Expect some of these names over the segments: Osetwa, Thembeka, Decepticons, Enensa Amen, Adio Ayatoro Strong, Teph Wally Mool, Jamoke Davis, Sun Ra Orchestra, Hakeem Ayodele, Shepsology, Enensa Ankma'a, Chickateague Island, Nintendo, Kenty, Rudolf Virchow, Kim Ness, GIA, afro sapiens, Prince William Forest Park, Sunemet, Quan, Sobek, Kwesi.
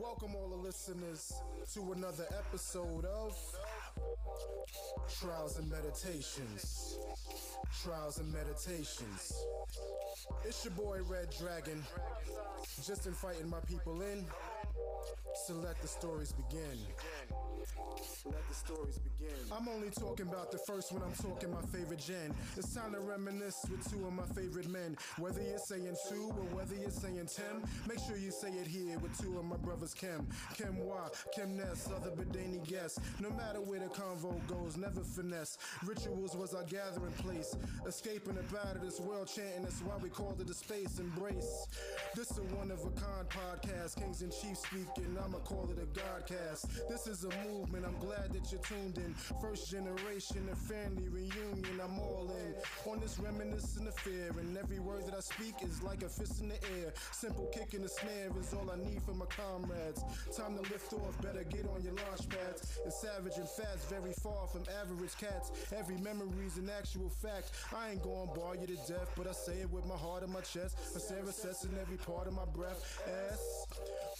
Welcome all the listeners to another episode of Trials and Meditations. Trials and Meditations. It's your boy Red Dragon, just inviting my people in, so let the stories begin. Let the stories begin. I'm only talking about the first when I'm talking my favorite gen. It's time to reminisce with two of my favorite men. Whether you're saying two or whether you're saying ten, make sure you say it here with two of my brothers, Kemwa, Kemnes, other Badani guests. No matter where the convo goes, never finesse. Rituals was our gathering place, escaping the out of this world chanting. That's why we called it a space embrace. This a one of a kind podcast, kings and chiefs speaking. I'ma call it a godcast. This is a movement. I'm glad that you're tuned in. First generation and family reunion, I'm all in. On this reminiscent affair, and every word that I speak is like a fist in the air. Simple kick in the snare is all I need for my comrades. Time to lift off, better get on your launch pads. And savage and fast, very far from average cats. Every memory's an actual fact. I ain't gonna bar you to death, but I say it with my heart in my chest. A Saraset in every part of my breath. S,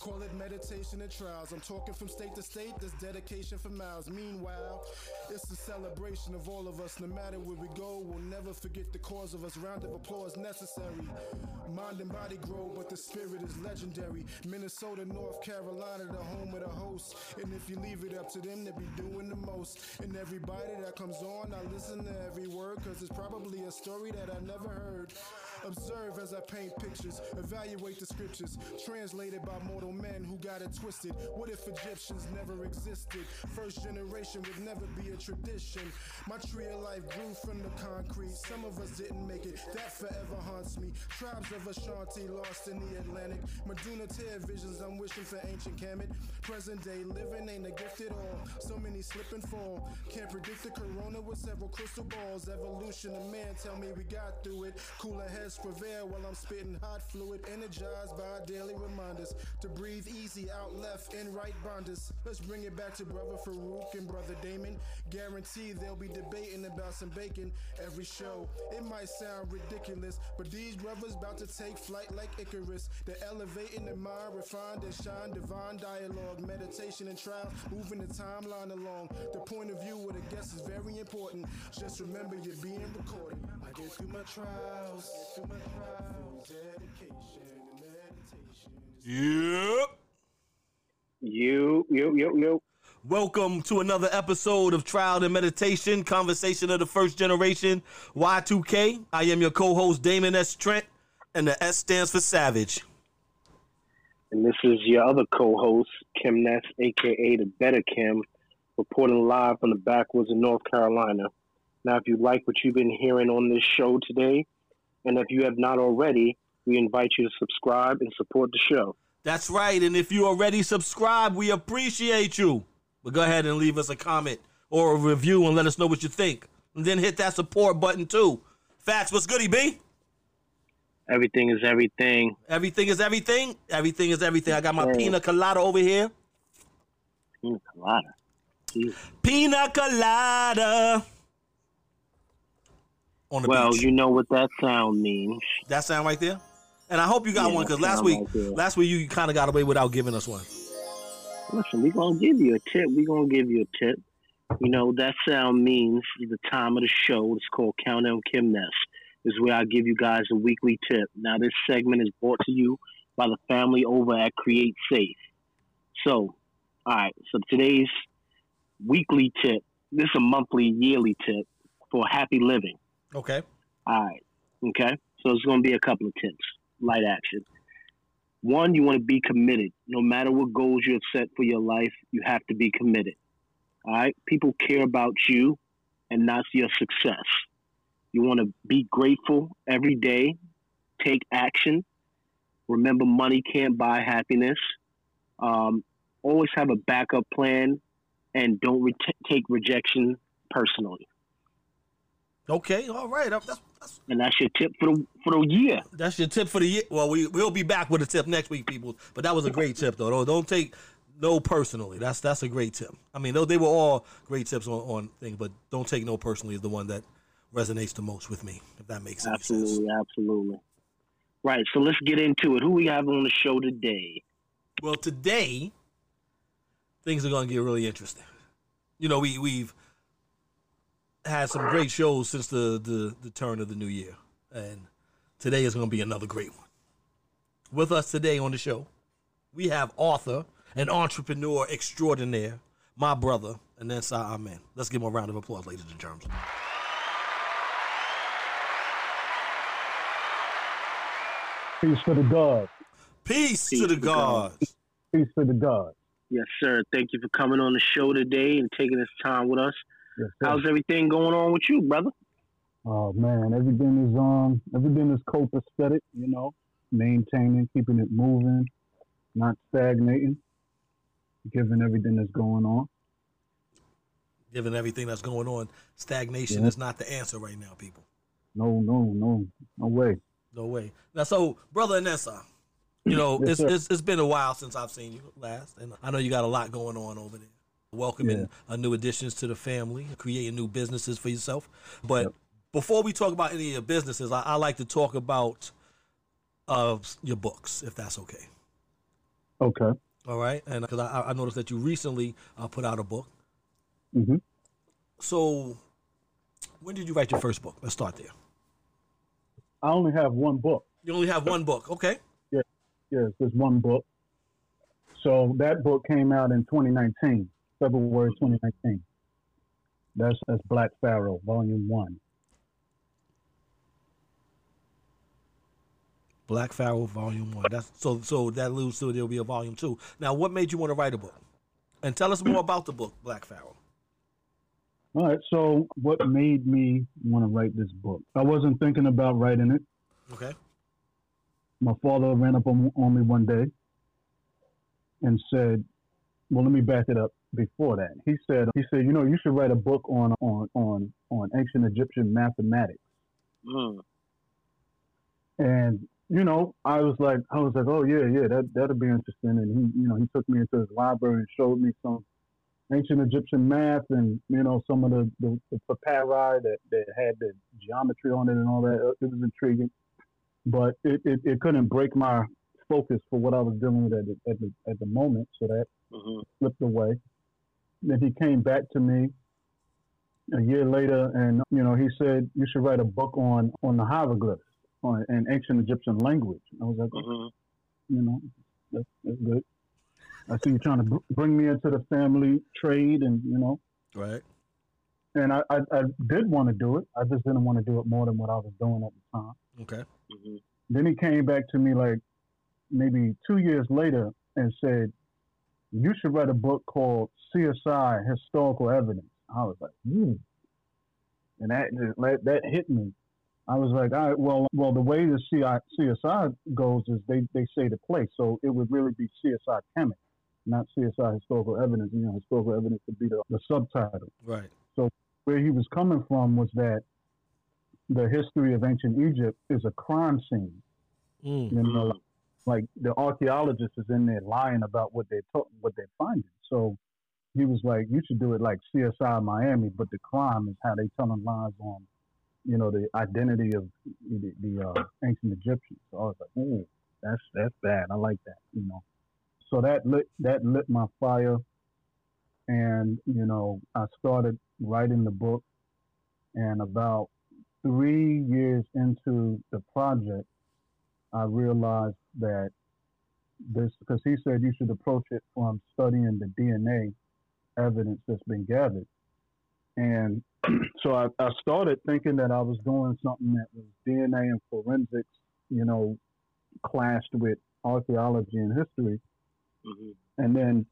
call it meditation and trials. I'm talking from state to state, there's dedication for miles. Meanwhile, it's a celebration of all of us. No matter where we go, we'll never forget the cause of us. Round of applause necessary. Mind and body grow, but the spirit is legendary. Minnesota, North Carolina, the home of the host. And if you leave it up to them, they be doing the most. And everybody that comes on, I listen to every word, cause it's probably a story that I never heard. Observe as I paint pictures, evaluate the scriptures, translated by mortal men who got it twisted. What if Egyptians never existed? First generation would never be a tradition. My tree of life grew from the concrete. Some of us didn't make it, that forever haunts me. Tribes of Ashanti lost in the Atlantic. Maduna tear visions, I'm wishing for ancient Kemet. Present day living ain't a gift at all. So many slip and fall. Can't predict the corona with several crystal balls. Evolution of man, tell me we got through it. Cooler heads prevail while I'm spitting hot fluid. Energized by daily reminders to breathe easy out left and right bonders. Let's bring it back to brother Farouk and brother Damon. Guaranteed they'll be debating about some bacon every show. It might sound ridiculous, but these brothers about to take flight like Icarus. They're elevating the mind, refined and shine. Divine dialogue, meditation and trial, moving the timeline along. The point of view of the guest is very important. Just remember you're being recorded. I get through my trials, dedication and meditation. Yep. Yo. Welcome to another episode of Trial and Meditation, Conversation of the First Generation, Y2K. I am your co-host, Damon S. Trent, and the S stands for Savage. And this is your other co-host, Kim Ness, a.k.a. the Better Kim, reporting live from the backwoods of North Carolina. Now, if you like what you've been hearing on this show today, and if you have not already, we invite you to subscribe and support the show. That's right, and if you already subscribe, we appreciate you. But go ahead and leave us a comment or a review and let us know what you think. And then hit that support button, too. Facts, what's goody, B? Everything is everything. Everything is everything? Everything is everything. I got my pina colada over here. Pina colada. Jeez. Pina colada. On the beach. You know what that sound means. That sound right there? And I hope you got one, because last week you kind of got away without giving us one. Listen, we're going to give you a tip. You know, that sound means the time of the show. It's called Countdown Kim Ness. This is where I give you guys a weekly tip. Now, this segment is brought to you by the family over at Create Safe. So, all right. So, today's weekly tip, this is a monthly, yearly tip for happy living. Okay. All right. Okay. So, it's going to be a couple of tips. Light action. One, you want to be committed. No matter what goals you have set for your life, you have to be committed. All right? People care about you and not your success. You want to be grateful every day. Take action. Remember, money can't buy happiness. Always have a backup plan, and don't take rejection personally. Okay, all right. That's your tip for the year. That's your tip for the year. Well, we'll be back with a tip next week, people. But that was a great tip, though. Don't take no personally. That's a great tip. I mean, they were all great tips on things, but don't take no personally is the one that resonates the most with me, if that makes sense. Absolutely. Right, so let's get into it. Who we have on the show today? Well, today, things are going to get really interesting. You know, we've had some great shows since the turn of the new year. And today is going to be another great one. With us today on the show, we have author and entrepreneur extraordinaire, my brother, Enensa Amen. Let's give him a round of applause, ladies and gentlemen. Peace to the gods. Peace to the gods. Peace to the gods. Yes, sir. Thank you for coming on the show today and taking this time with us. Yes, how's everything going on with you, brother? Oh man, everything is copacetic, you know, maintaining, keeping it moving, not stagnating, given everything that's going on. Given everything that's going on, stagnation is not the answer right now, people. No way. No way. Now, so, brother Enensa, you know, yes, it's been a while since I've seen you last, and I know you got a lot going on over there. Welcoming new additions to the family, creating new businesses for yourself. But before we talk about any of your businesses, I like to talk about your books, if that's okay. Okay. All right. And because I noticed that you recently put out a book. Mm-hmm. So when did you write your first book? Let's start there. I only have one book. You only have one book. Okay. Yeah. Yes, there's one book. So that book came out in 2019, February 2019. That's Black Pharaoh, Volume 1. Black Pharaoh, Volume 1. That's so that leads to there'll be a Volume 2. Now, what made you want to write a book? And tell us more about the book, Black Pharaoh. All right, so what made me want to write this book? I wasn't thinking about writing it. Okay. My father ran up on me one day and said, well, let me back it up before that. He said, you know, you should write a book on ancient Egyptian mathematics. And, you know, I was like, oh, yeah, that'll be interesting. And he, you know, he took me into his library and showed me some ancient Egyptian math and, you know, some of the papyri that had the geometry on it and all that. It was intriguing. But it couldn't break my focus for what I was dealing with at the moment, so that slipped away. Then he came back to me a year later, and, you know, he said, you should write a book on the hieroglyphs, on an ancient Egyptian language. And I was like, you know, that's good. I see you trying to bring me into the family trade, and, you know. Right. And I did want to do it. I just didn't want to do it more than what I was doing at the time. Okay. Then he came back to me like maybe 2 years later and said, you should write a book called CSI Historical Evidence. I was like, And that hit me. I was like, all right, well, the way the CSI goes is they say the place. So it would really be CSI Kemet, not CSI Historical Evidence. You know, historical evidence would be the subtitle. Right. So where he was coming from was that the history of ancient Egypt is a crime scene. You know, like the archaeologist is in there lying about what they're finding. So he was like, you should do it like CSI Miami, but the crime is how they telling lies on, you know, the identity of the ancient Egyptians. So I was like, ooh, that's bad. I like that, you know. So that lit my fire, and, you know, I started writing the book, and about 3 years into the project, I realized that this, because he said you should approach it from studying the DNA evidence that's been gathered. And so I started thinking that I was doing something that was DNA and forensics, you know, clashed with archaeology and history. And then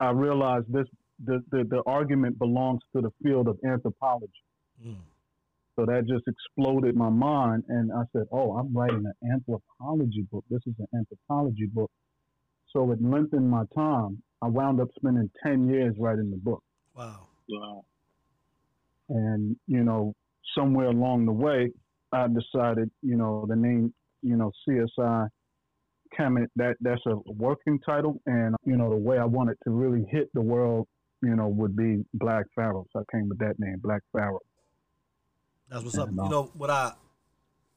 I realized the argument belongs to the field of anthropology. So that just exploded my mind, and I said, oh, I'm writing an anthropology book. This is an anthropology book. So it lengthened my time. I wound up spending 10 years writing the book. Wow. And, you know, somewhere along the way, I decided, you know, the name, you know, CSI Kemet, that's a working title. And, you know, the way I wanted to really hit the world, you know, would be Black Pharaoh. So I came with that name, Black Pharaoh. That's what's up. You know, what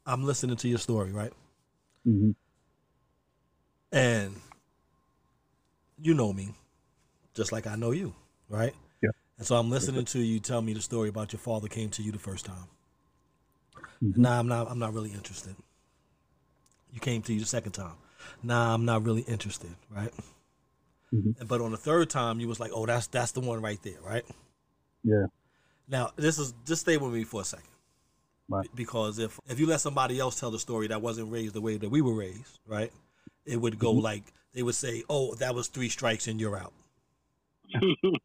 I'm listening to your story, right? And you know me, just like I know you, right? Yeah. And so I'm listening to you tell me the story about your father came to you the first time. Mm-hmm. Nah, I'm not really interested. You came to you the second time. Nah, I'm not really interested, right? Mm-hmm. But on the third time, you was like, oh, that's the one right there, right? Yeah. Now, this is just stay with me for a second. Right. Because if you let somebody else tell the story that wasn't raised the way that we were raised, right, it would go mm-hmm. like, they would say, oh, that was 3 strikes and you're out.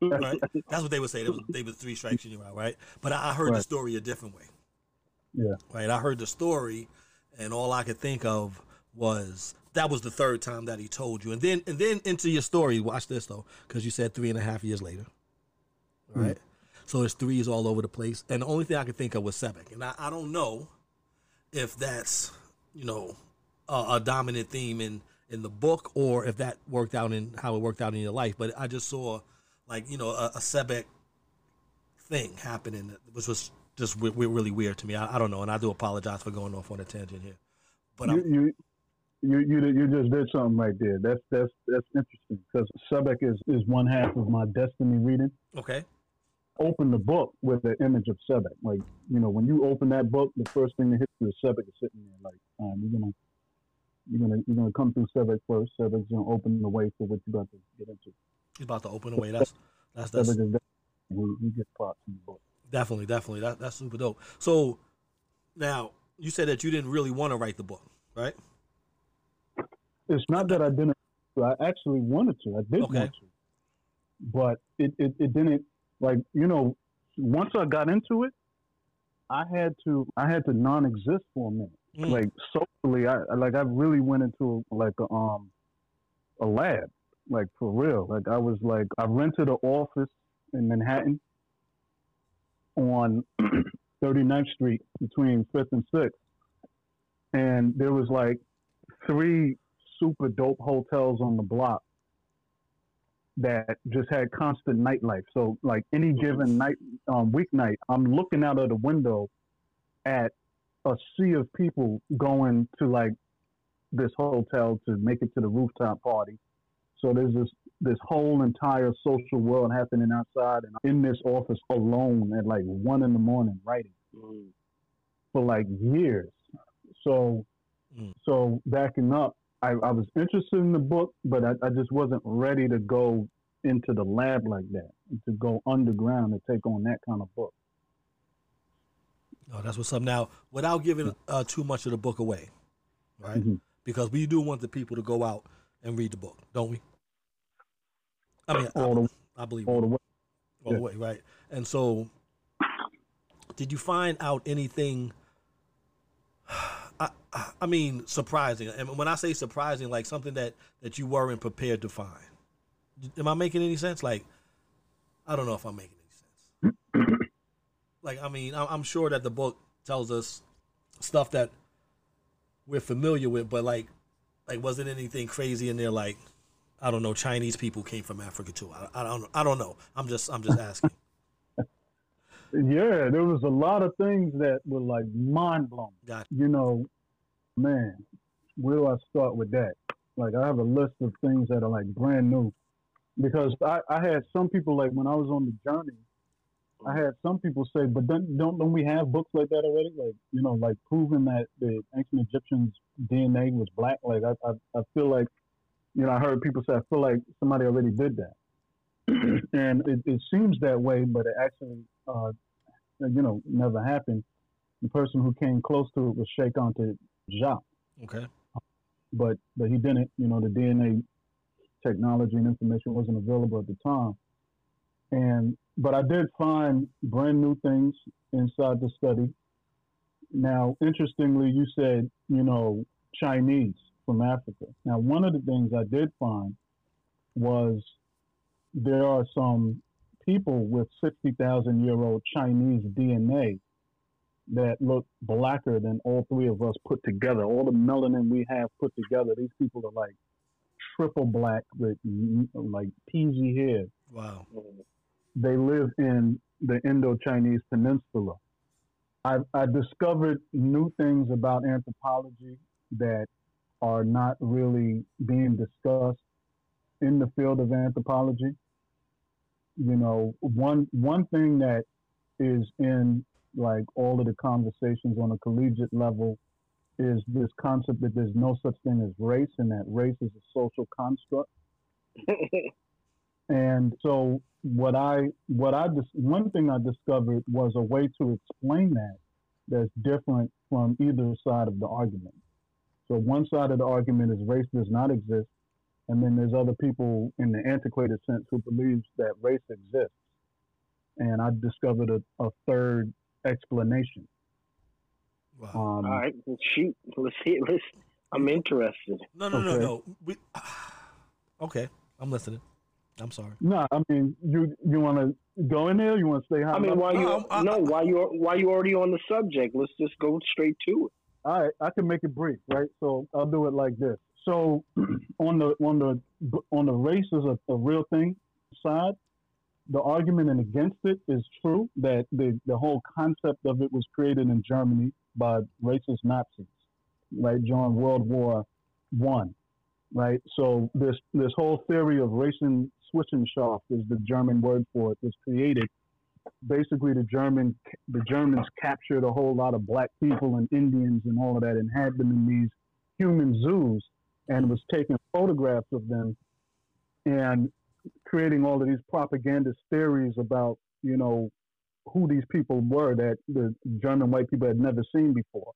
Right? That's what they would say. They were 3 strikes and you're out, right? But I heard the story a different way. Yeah. Right? I heard the story, and all I could think of was, that was the third time that he told you. And then into your story, watch this, though, because you said 3.5 years later, right? Mm-hmm. So it's 3s all over the place. And the only thing I could think of was Sobek. And I don't know if that's, you know, a dominant theme in the book or if that worked out in how it worked out in your life. But I just saw, like, you know, a Sobek thing happening, which was just really weird to me. I don't know. And I do apologize for going off on a tangent here. But You just did something right there. That's interesting because Sobek is one half of my destiny reading. Okay. Open the book with the image of Sobek. Like, you know, when you open that book, the first thing that hits you is Sobek is sitting there. Like, you're gonna come through Sobek first. Sobek's gonna open the way for what you're about to get into. He's about to open the way. That's Sobek is we get props in the book. Definitely. That's super dope. So now you said that you didn't really want to write the book, right? It's not that I didn't. I actually wanted to. I did want to. But it didn't, like, you know, once I got into it, I had to non-exist for a minute. Mm. Like, socially, I really went into like a lab, like for real. Like I rented an office in Manhattan on 39th Street between 5th and 6th. And there was like 3 super dope hotels on the block that just had constant nightlife. So like any given night, weeknight, I'm looking out of the window at a sea of people going to like this hotel to make it to the rooftop party. So there's this whole entire social world happening outside, and I'm in this office alone at like 1 a.m. writing for like years. So backing up, I was interested in the book, but I just wasn't ready to go into the lab like that, to go underground and take on that kind of book. No, that's what's up. Now, without giving too much of the book away, right? Mm-hmm. Because we do want the people to go out and read the book, don't we? I mean, I believe all the way. All the way, right? And so, did you find out anything? I mean, surprising. And when I say surprising, like something that you weren't prepared to find. Am I making any sense? Like, I don't know if I'm making any sense. Like, I mean, I'm sure that the book tells us stuff that we're familiar with, but like wasn't anything crazy in there? Like, I don't know, Chinese people came from Africa too. I don't know. I'm just asking. Yeah, there was a lot of things that were like mind blowing. Gotcha. You know, man, where do I start with that? Like, I have a list of things that are like brand new, because I had some people, like when I was on the journey, I had some people say, but don't we have books like that already? Like, you know, like proving that the ancient Egyptians' DNA was black. Like I feel like, you know, I heard people say, I feel like somebody already did that. And it seems that way, but it actually, you know, never happened. The person who came close to it was Cheikh Anta Diop. Okay. But he didn't, you know, the DNA technology and information wasn't available at the time. But I did find brand new things inside the study. Now, interestingly, you said, you know, Chinese from Africa. Now, one of the things I did find was there are some people with 60,000-year-old Chinese DNA that look blacker than all three of us put together. All the melanin we have put together, these people are like triple black with like peasy hair. Wow. They live in the Indo-Chinese peninsula. I discovered new things about anthropology that are not really being discussed. in the field of anthropology, you know, one thing that is in like all of the conversations on a collegiate level is this concept that there's no such thing as race, and that race is a social construct. And so one thing I discovered was a way to explain that that's different from either side of the argument. So one side of the argument is race does not exist, and then there's other people in the antiquated sense who believes that race exists. And I discovered a third explanation. Wow. All right, well, shoot, let's see. I'm interested. No. Okay, I'm listening. I'm sorry. No, I mean, you want to go in there? You want to stay high? I mean, while you already on the subject, let's just go straight to it. All right, I can make it brief, right? So I'll do it like this. So on the race is a real thing side. The argument and against it is true that the whole concept of it was created in Germany by racist Nazis, right? During World War I, right? So this whole theory of Rassen Swissenschaft is the German word for it. Was created basically the Germans captured a whole lot of black people and Indians and all of that and had them in these human zoos and was taking photographs of them and creating all of these propagandist theories about, you know, who these people were that the German white people had never seen before,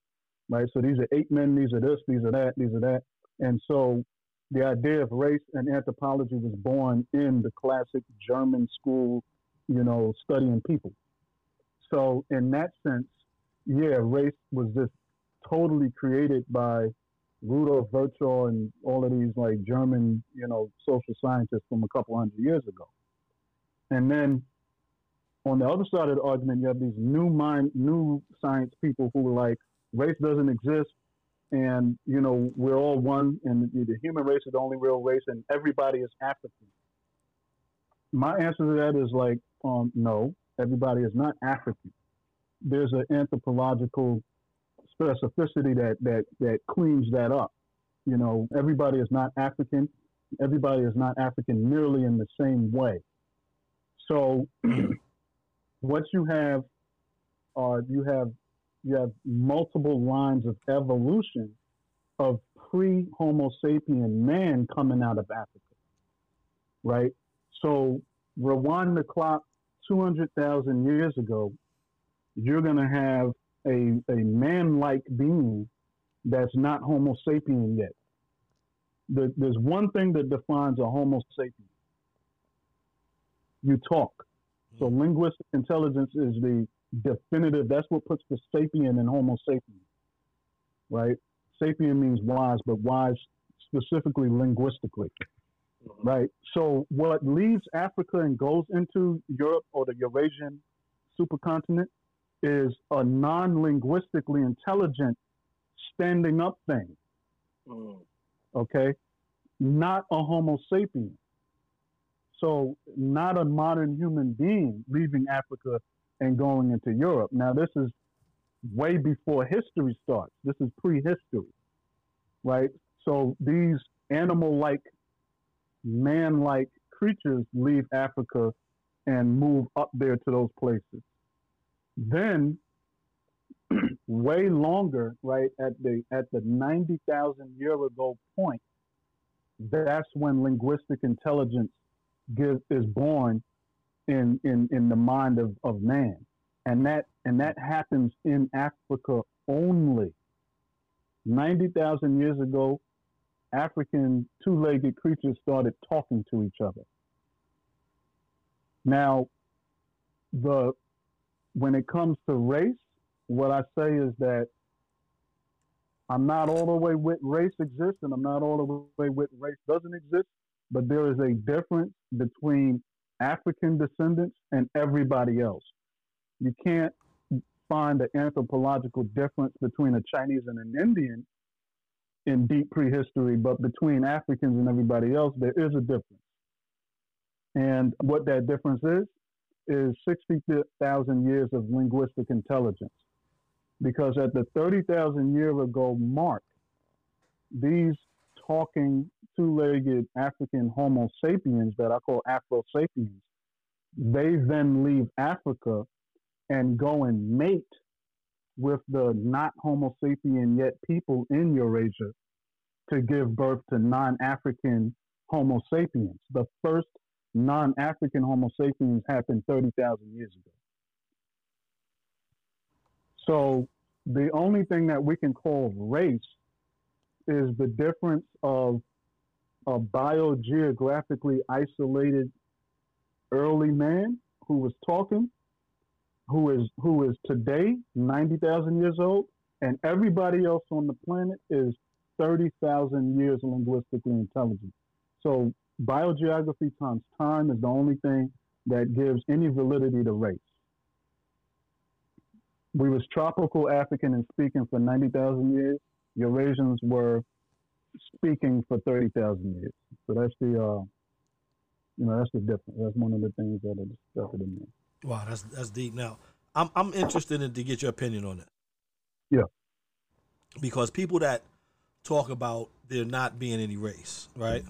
right? So these are ape men, these are this, these are that, these are that. And so the idea of race and anthropology was born in the classic German school, you know, studying people. So in that sense, yeah, race was just totally created by Rudolf Virchow and all of these like German, you know, social scientists from a couple hundred years ago. And then on the other side of the argument, you have these new science people who are like, race doesn't exist. And, you know, we're all one and the human race is the only real race and everybody is African. My answer to that is like, no, everybody is not African. There's an anthropological specificity that cleans that up. You know, everybody is not African. Everybody is not African merely in the same way. So what you have are you have multiple lines of evolution of pre-Homo sapien man coming out of Africa, right? So rewind the clock 200,000 years ago, you're going to have a man-like being that's not Homo sapien yet. There's one thing that defines a Homo sapien. You talk. So linguistic intelligence is the definitive, that's what puts the sapien in Homo sapien, right? Sapien means wise, but wise specifically linguistically, right? So what leaves Africa and goes into Europe or the Eurasian supercontinent is a non-linguistically intelligent standing up thing, okay? Not a Homo sapien. So not a modern human being leaving Africa and going into Europe. Now, this is way before history starts. This is prehistory, right? So these animal-like, man-like creatures leave Africa and move up there to those places. Then, way longer, right, at the 90,000-year-ago point, that's when linguistic intelligence is born in the mind of man, and that happens in Africa only. 90,000 years ago, African two-legged creatures started talking to each other. Now, when it comes to race, what I say is that I'm not all the way with race exists, and I'm not all the way with race doesn't exist, but there is a difference between African descendants and everybody else. You can't find an anthropological difference between a Chinese and an Indian in deep prehistory, but between Africans and everybody else, there is a difference. And what that difference is 60,000 years of linguistic intelligence. Because at the 30,000-year-ago mark, these talking two-legged African Homo sapiens that I call Afro sapiens, they then leave Africa and go and mate with the not Homo sapien yet people in Eurasia to give birth to non-African Homo sapiens. The first non-African Homo sapiens happened 30,000 years ago. So the only thing that we can call race is the difference of a biogeographically isolated early man who was talking, who is today 90,000 years old, and everybody else on the planet is 30,000 years linguistically intelligent. So biogeography times time is the only thing that gives any validity to race. We was tropical African and speaking for 90,000 years. Eurasians were speaking for 30,000 years. So that's the, you know, that's the difference. That's one of the things that are discovered in there. Wow, that's deep. Now, I'm interested in to get your opinion on that. Yeah, because people that talk about there not being any race, right?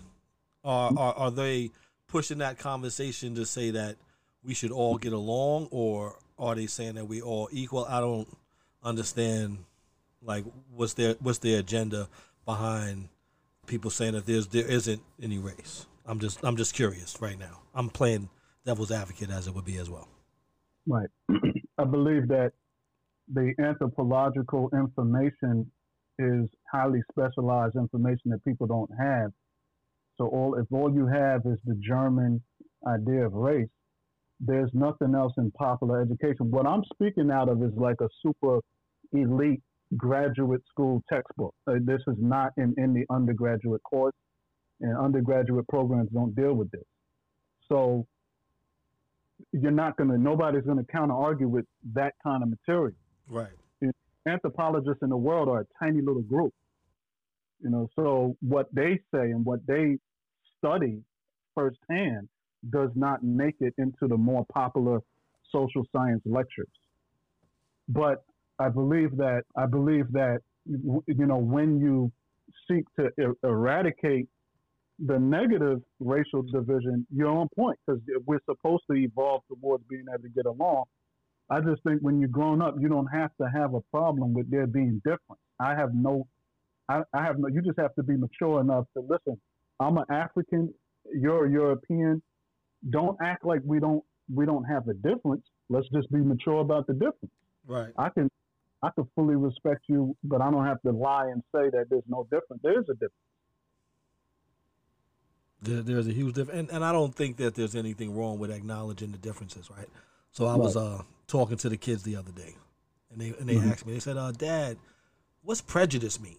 Are they pushing that conversation to say that we should all get along, or are they saying that we all equal? I don't understand. Like, what's their agenda behind people saying that there isn't any race? I'm just curious right now. I'm playing devil's advocate, as it would be as well. Right. I believe that the anthropological information is highly specialized information that people don't have. So if all you have is the German idea of race, there's nothing else in popular education. What I'm speaking out of is like a super elite graduate school textbook. This is not in the undergraduate course, and undergraduate programs don't deal with this. So nobody's going to counter argue with that kind of material. Right. Anthropologists in the world are a tiny little group. You know, so what they say and what they study firsthand does not make it into the more popular social science lectures. But I believe that, you know, when you seek to eradicate the negative racial division, you're on point, because we're supposed to evolve towards being able to get along. I just think when you're grown up, you don't have to have a problem with there being different. You just have to be mature enough to listen. I'm an African, you're a European. Don't act like we don't have a difference. Let's just be mature about the difference. Right. I can fully respect you, but I don't have to lie and say that there's no difference. There is a difference. There's a huge difference, and I don't think that there's anything wrong with acknowledging the differences, right? So I was talking to the kids the other day, and they mm-hmm. asked me. They said, "Dad, what's prejudice mean?"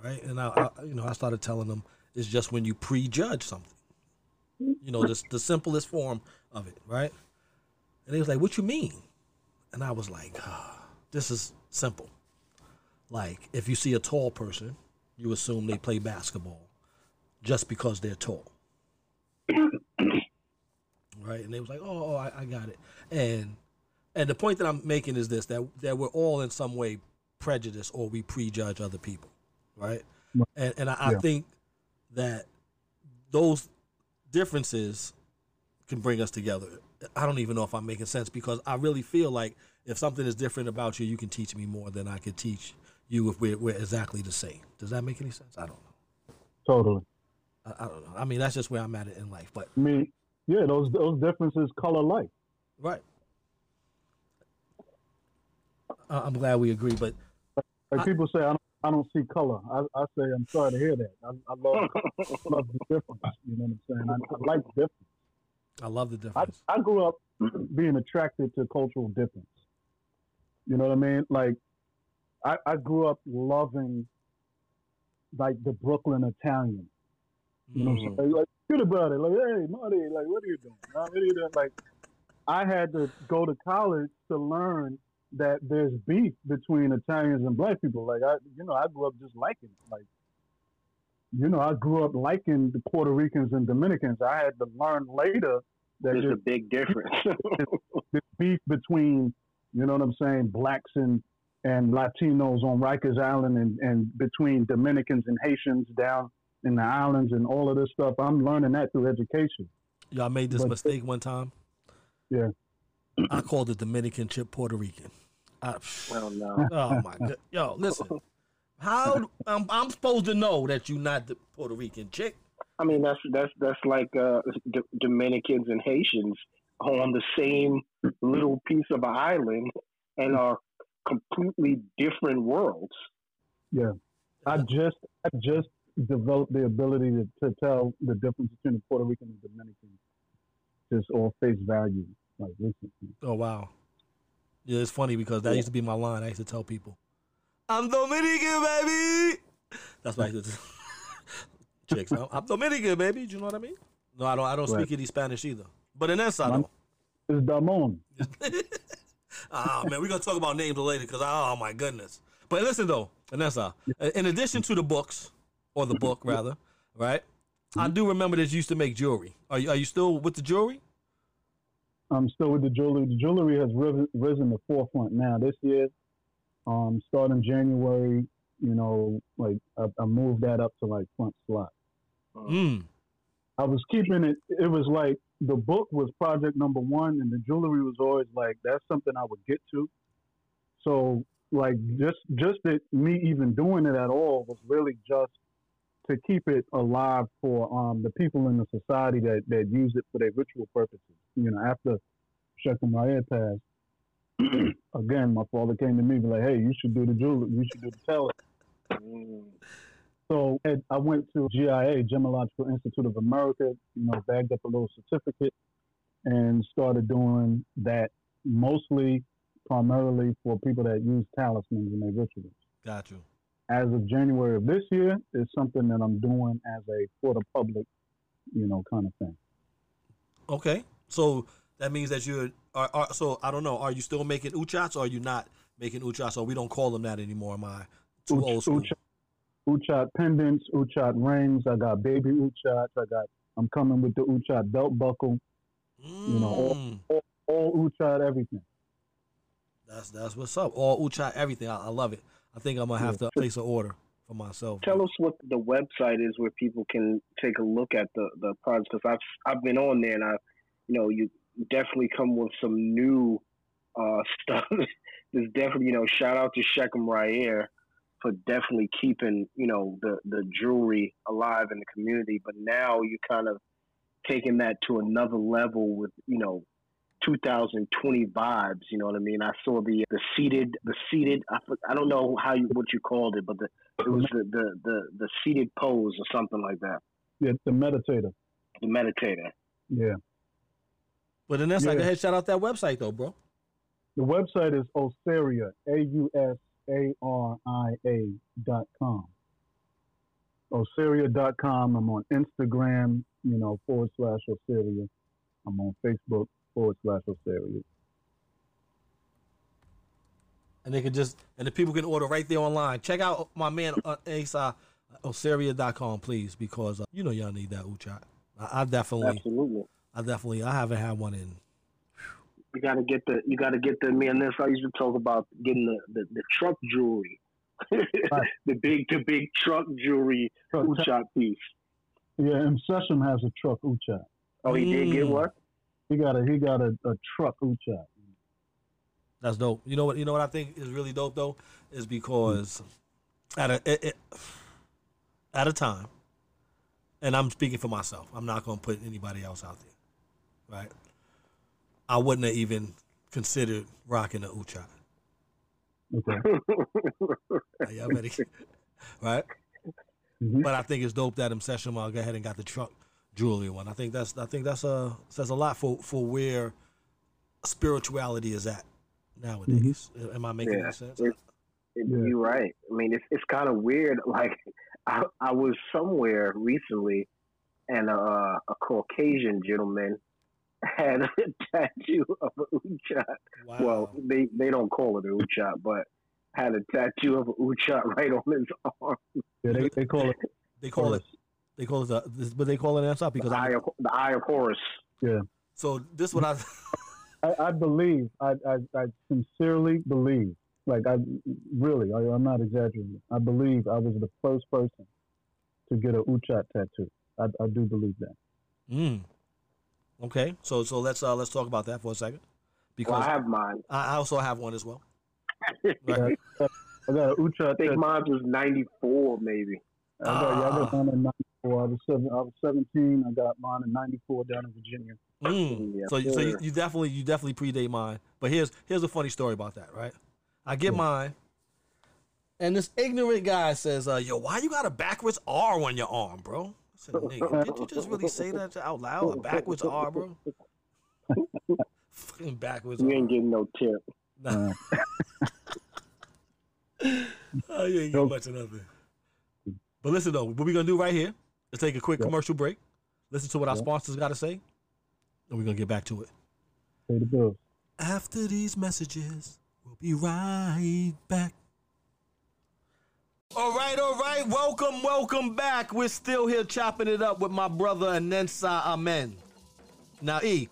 Right? And I started telling them it's just when you prejudge something. You know, the simplest form of it, right? And they was like, "What you mean?" And I was like, this is simple. Like, if you see a tall person, you assume they play basketball just because they're tall. Right? And they was like, oh, I got it. And the point that I'm making is this, that we're all in some way prejudiced, or we prejudge other people, right? And I think that those differences can bring us together. I don't even know if I'm making sense, because I really feel like if something is different about you, you can teach me more than I could teach you if we're exactly the same. Does that make any sense? I don't know. Totally. I don't know. I mean, that's just where I'm at in life. But I mean, yeah, those differences color life. Right. I'm glad we agree, but like people say, I don't see color. I say, I'm sorry to hear that. I love the difference. You know what I'm saying? I like difference. I love the difference. I grew up being attracted to cultural difference. You know what I mean? Like, I grew up loving, like, the Brooklyn Italian. You know what I'm saying? Like, good about it. Like, hey, Marty, like, what are you doing? What are you doing? Like, I had to go to college to learn that there's beef between Italians and black people. Like, I grew up just liking it. Like, you know, I grew up liking the Puerto Ricans and Dominicans. I had to learn later that there's a big difference. The beef between, you know what I'm saying, blacks and Latinos on Rikers Island, and between Dominicans and Haitians down and the islands and all of this stuff. I'm learning that through education. Y'all made this mistake one time. Yeah. I called the Dominican chip Puerto Rican. Well, no. Oh my God. Yo, listen. How I'm supposed to know that you're not the Puerto Rican chick? I mean, that's like Dominicans and Haitians on the same little piece of an island and are completely different worlds. Yeah, I just developed the ability to tell the difference between Puerto Rican and Dominican just all face value. Like, listen. Oh wow, yeah, it's funny because that used to be my line. I used to tell people, "I'm Dominican, baby." That's what I used to tell. Chicks, I'm Dominican, baby. Do you know what I mean? No, I don't speak any Spanish either. But in that side, it's Damon. Ah, man, we're gonna talk about names later because oh my goodness. But listen though, Enensa, in addition to the books, or the book rather, right? I do remember that you used to make jewelry. Are you still with the jewelry? I'm still with the jewelry. The jewelry has risen to the forefront now this year. Starting January, you know, like I moved that up to like front slot. I was keeping it. It was like the book was project number one, and the jewelry was always like that's something I would get to. So like just that me even doing it at all was really just to keep it alive for the people in the society that use it for their ritual purposes. You know, after Shechem Ryer passed, again, my father came to me and be like, "Hey, you should do the jewelry. You should do the talent." So I went to GIA, Gemological Institute of America, you know, bagged up a little certificate and started doing that mostly, primarily for people that use talismans in their rituals. Got you. As of January of this year, it's something that I'm doing as a for the public, you know, kind of thing. Okay. So that means that you are so I don't know, are you still making uchats or are you not making uchats? Or we don't call them that anymore, am I? Too old school. Uchat pendants, uchat rings. I got baby uchats. I'm coming with the uchat belt buckle. You know, all uchat everything. That's what's up. All uchat everything. I love it. I think I'm gonna have to place an order for myself. Tell us what the website is where people can take a look at the products because I've been on there and you definitely come with some new stuff. There's definitely shout out to Shechem Ryer for definitely keeping, the jewelry alive in the community. But now you're kind of taking that to another level with, 2020 vibes. You know what I mean? I saw the seated. I don't know what you called it, but it was the seated pose or something like that. Yeah, the meditator. The meditator. Yeah. But then that's go ahead, shout out that website though, bro. The website is Ausaria, Ausaria.com. Ausaria.com. I'm on Instagram, / Ausaria. I'm on Facebook. / Ausaria. And they can and the people can order right there online. Check out my man Ausaria.com, please, because y'all need that uchat. I definitely I haven't had one in. You gotta get the man. That's how I used to talk about getting the truck jewelry, the big truck jewelry uchat piece. Yeah, and Session has a truck uchat. Oh, he did get what? He got a truck uchat. That's dope. You know what I think is really dope though is because at a time, and I'm speaking for myself. I'm not gonna put anybody else out there, right? I wouldn't have even considered rocking the uchat. Okay. Y'all ready? Right? Mm-hmm. But I think it's dope that Session I'll go ahead and got the truck jewelry one. I think that says a lot for where spirituality is at nowadays. Mm-hmm. Am I making sense? You're right. I mean, it's kind of weird. Like I was somewhere recently, and a Caucasian gentleman had a tattoo of an uchat. Wow. Well, they don't call it an uchat, but had a tattoo of an uchat right on his arm. Yeah, they call it. They call it but they call it an answer because the eye of Horus. Yeah. So this one I believe. I sincerely believe. Like I'm not exaggerating. I believe I was the first person to get a Uchat tattoo. I do believe that. Okay, so let's talk about that for a second. Because well, I have mine. I also have one as well. Right. I got an Uchat. I think mine was 94, maybe. I got mine in 94. I was 17. I got mine in 94 down in Virginia. Yeah, so you definitely predate mine. But here's a funny story about that, right? I get mine, and this ignorant guy says, "Yo, why you got a backwards R on your arm, bro?" I said, "Nigga, did you just really say that out loud? A backwards R, bro?" Fucking backwards. You ain't getting no tip. Nah. Oh, you ain't getting much of nothing. But listen though, what we're gonna do right here is take a quick commercial break. Listen to what our sponsors gotta say, and we're gonna get back to it. Pay the bills. After these messages, we'll be right back. All right. Welcome back. We're still here chopping it up with my brother Enensa Amen. Now, E.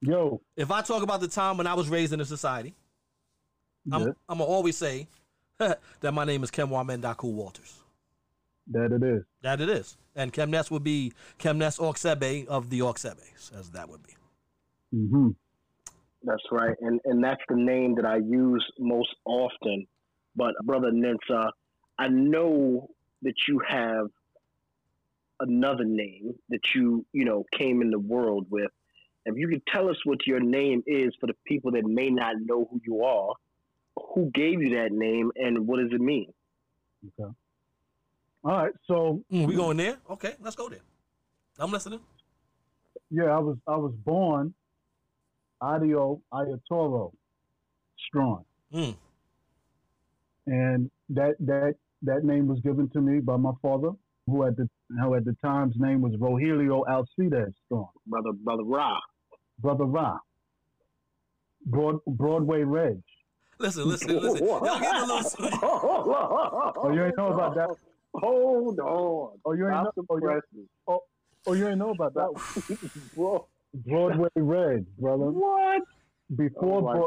Yo. If I talk about the time when I was raised in a society, I'm gonna always say that my name is Kemwa Amen Daku Walters. That it is. And Kemnes would be Kemnes Oksebe of the Oksebes, as that would be. Mm-hmm. That's right. And that's the name that I use most often. But Brother Ninsha, I know that you have another name that you came in the world with. If you could tell us what your name is for the people that may not know who you are, who gave you that name, and what does it mean? Okay. All right, so we going there? Okay, let's go there. I'm listening. Yeah, I was born Adio Ayatoro Strong. And that name was given to me by my father, who at the time's name was Rogelio Alcides Strong. Brother Ra. Broadway Reg. Listen. Y'all get a little... Oh, you ain't know about that? Hold on. Oh, you ain't know about that one. Broadway Reg, brother. What? Before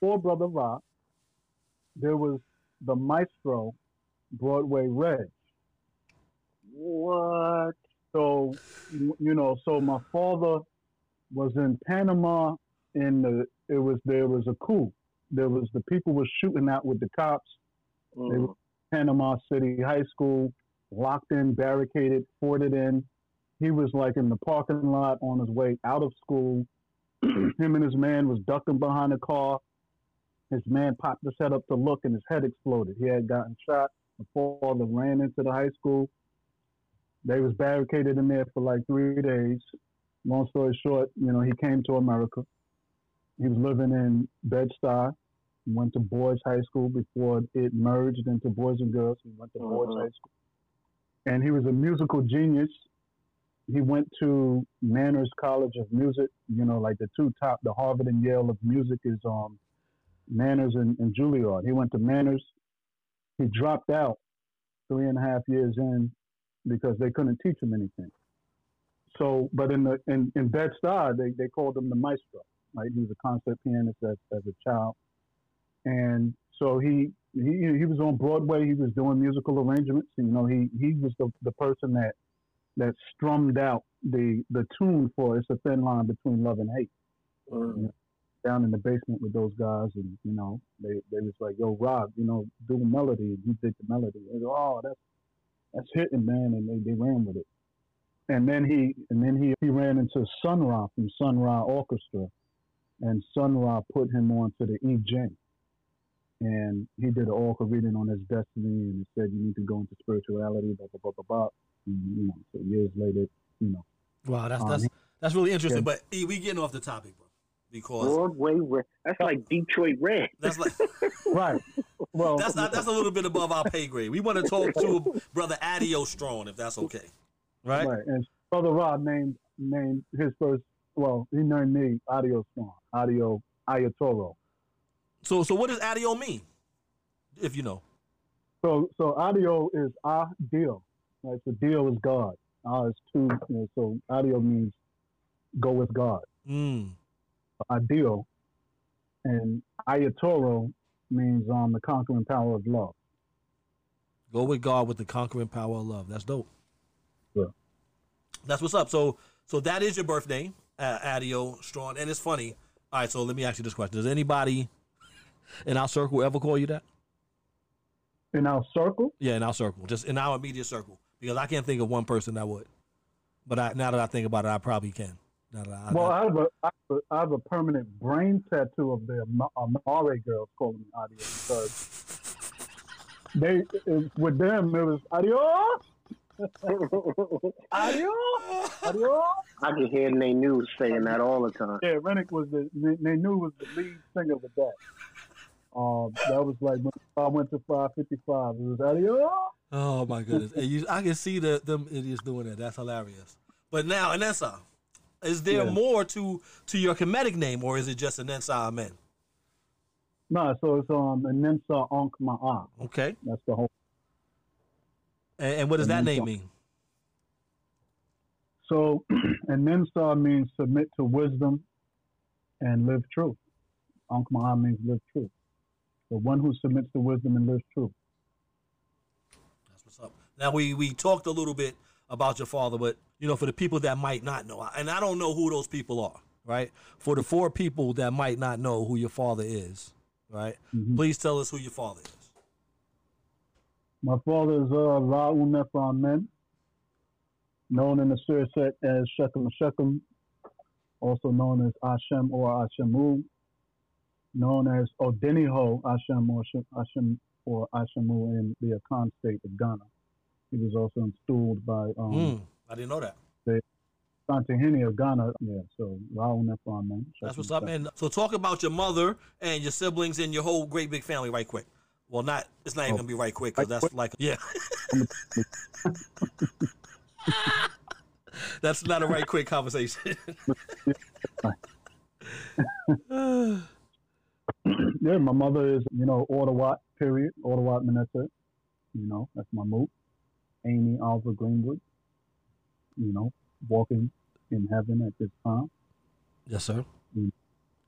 Brother Ra, there was the maestro, Broadway Reg. What? So, so my father was in Panama there was a coup. There was, the people were shooting out with the cops. They were Panama City High School, locked in, barricaded, forted in. He was like in the parking lot on his way out of school. Him and his man was ducking behind a car. His man popped his head up to look, and his head exploded. He had gotten shot. The father ran into the high school. They was barricaded in there for like 3 days. Long story short, he came to America. He was living in Bed-Stuy. He went to Boys High School before it merged into Boys and Girls. He went to Boys High School. And he was a musical genius. He went to Mannes College of Music. Like the two top, the Harvard and Yale of music is Mannes and Juilliard. He went to Mannes. He dropped out 3.5 years in because they couldn't teach him anything. So, but in Bed-Stuy, they called him the maestro. Right? He was a concert pianist as a child. And so he was on Broadway. He was doing musical arrangements. He was the person that strummed out the tune for "It's a Thin Line Between Love and Hate." Down in the basement with those guys, and they was like, "Yo, Rob, do the melody," and he did the melody. And oh, that's hitting, man, and they ran with it. And then he ran into Sun Ra from Sun Ra Orchestra, and Sun Ra put him on to the EJ. And he did an oracle reading on his destiny, and it said, "You need to go into spirituality." Blah blah blah blah blah. And, so years later, Wow, that's really interesting. Yeah. But we getting off the topic, bro. Because Broadway Reg, that's like Detroit Red. That's like right. Well, that's a little bit above our pay grade. We want to talk to Brother Adio Strong, if that's okay, right? And Brother Rod named his first. Well, he named me Adio Strong, Adio Ayatoro. So what does Adio mean, if you know? So Adio is deal, right? So deal is God. Is two. So Adio means go with God. Adio, and Ayatoro means the conquering power of love. Go with God with the conquering power of love. That's dope. Yeah. That's what's up. So that is your birthday, Adio Strong. And it's funny. All right, so let me ask you this question. Does anybody in our circle ever call you that? In our circle? Yeah, in our circle. Just in our immediate circle. Because I can't think of one person that would. But now that I think about it, I probably can. I have a permanent brain tattoo of the Amare girls calling me Adio. Because with them, it was Adio! Adio! Adio! I could hear Nenu saying that all the time. Yeah, Rennick was the lead singer of the band. That was like when I went to 555. It was Adio! Oh my goodness. I can see them idiots doing that. That's hilarious. But now, Enensa, is there more to your Kemetic name, or is it just Enensa Amen? No, so it's Enensa Ankma'a. Okay. That's the whole. And what does that name mean? So Enensa means submit to wisdom and live truth. Ankma'a means live truth. The one who submits to wisdom and lives truth. Up. Now we talked a little bit about your father, but for the people that might not know, and I don't know who those people are, right? For the four people that might not know who your father is, right? Mm-hmm. Please tell us who your father is. My father is Ra'u Nefa Amen, known in the Saraset as Shechem, also known as Hashem or Hashemu, known as Odeniho Hashem or Hashem. Or Ashemu in the Akan state of Ghana. He was also installed by... I didn't know that. The Santahini of Ghana. Yeah, so Raul Nefam, man. That's what's up, man. So talk about your mother and your siblings and your whole great big family right quick. Well, it's not even going to be right quick, because that's like... Yeah. That's not a right quick conversation. Yeah, my mother is, Ortawat, period. Ortawat Manessa, that's my moot. Amy Alva Greenwood, walking in heaven at this time. Yes, sir. And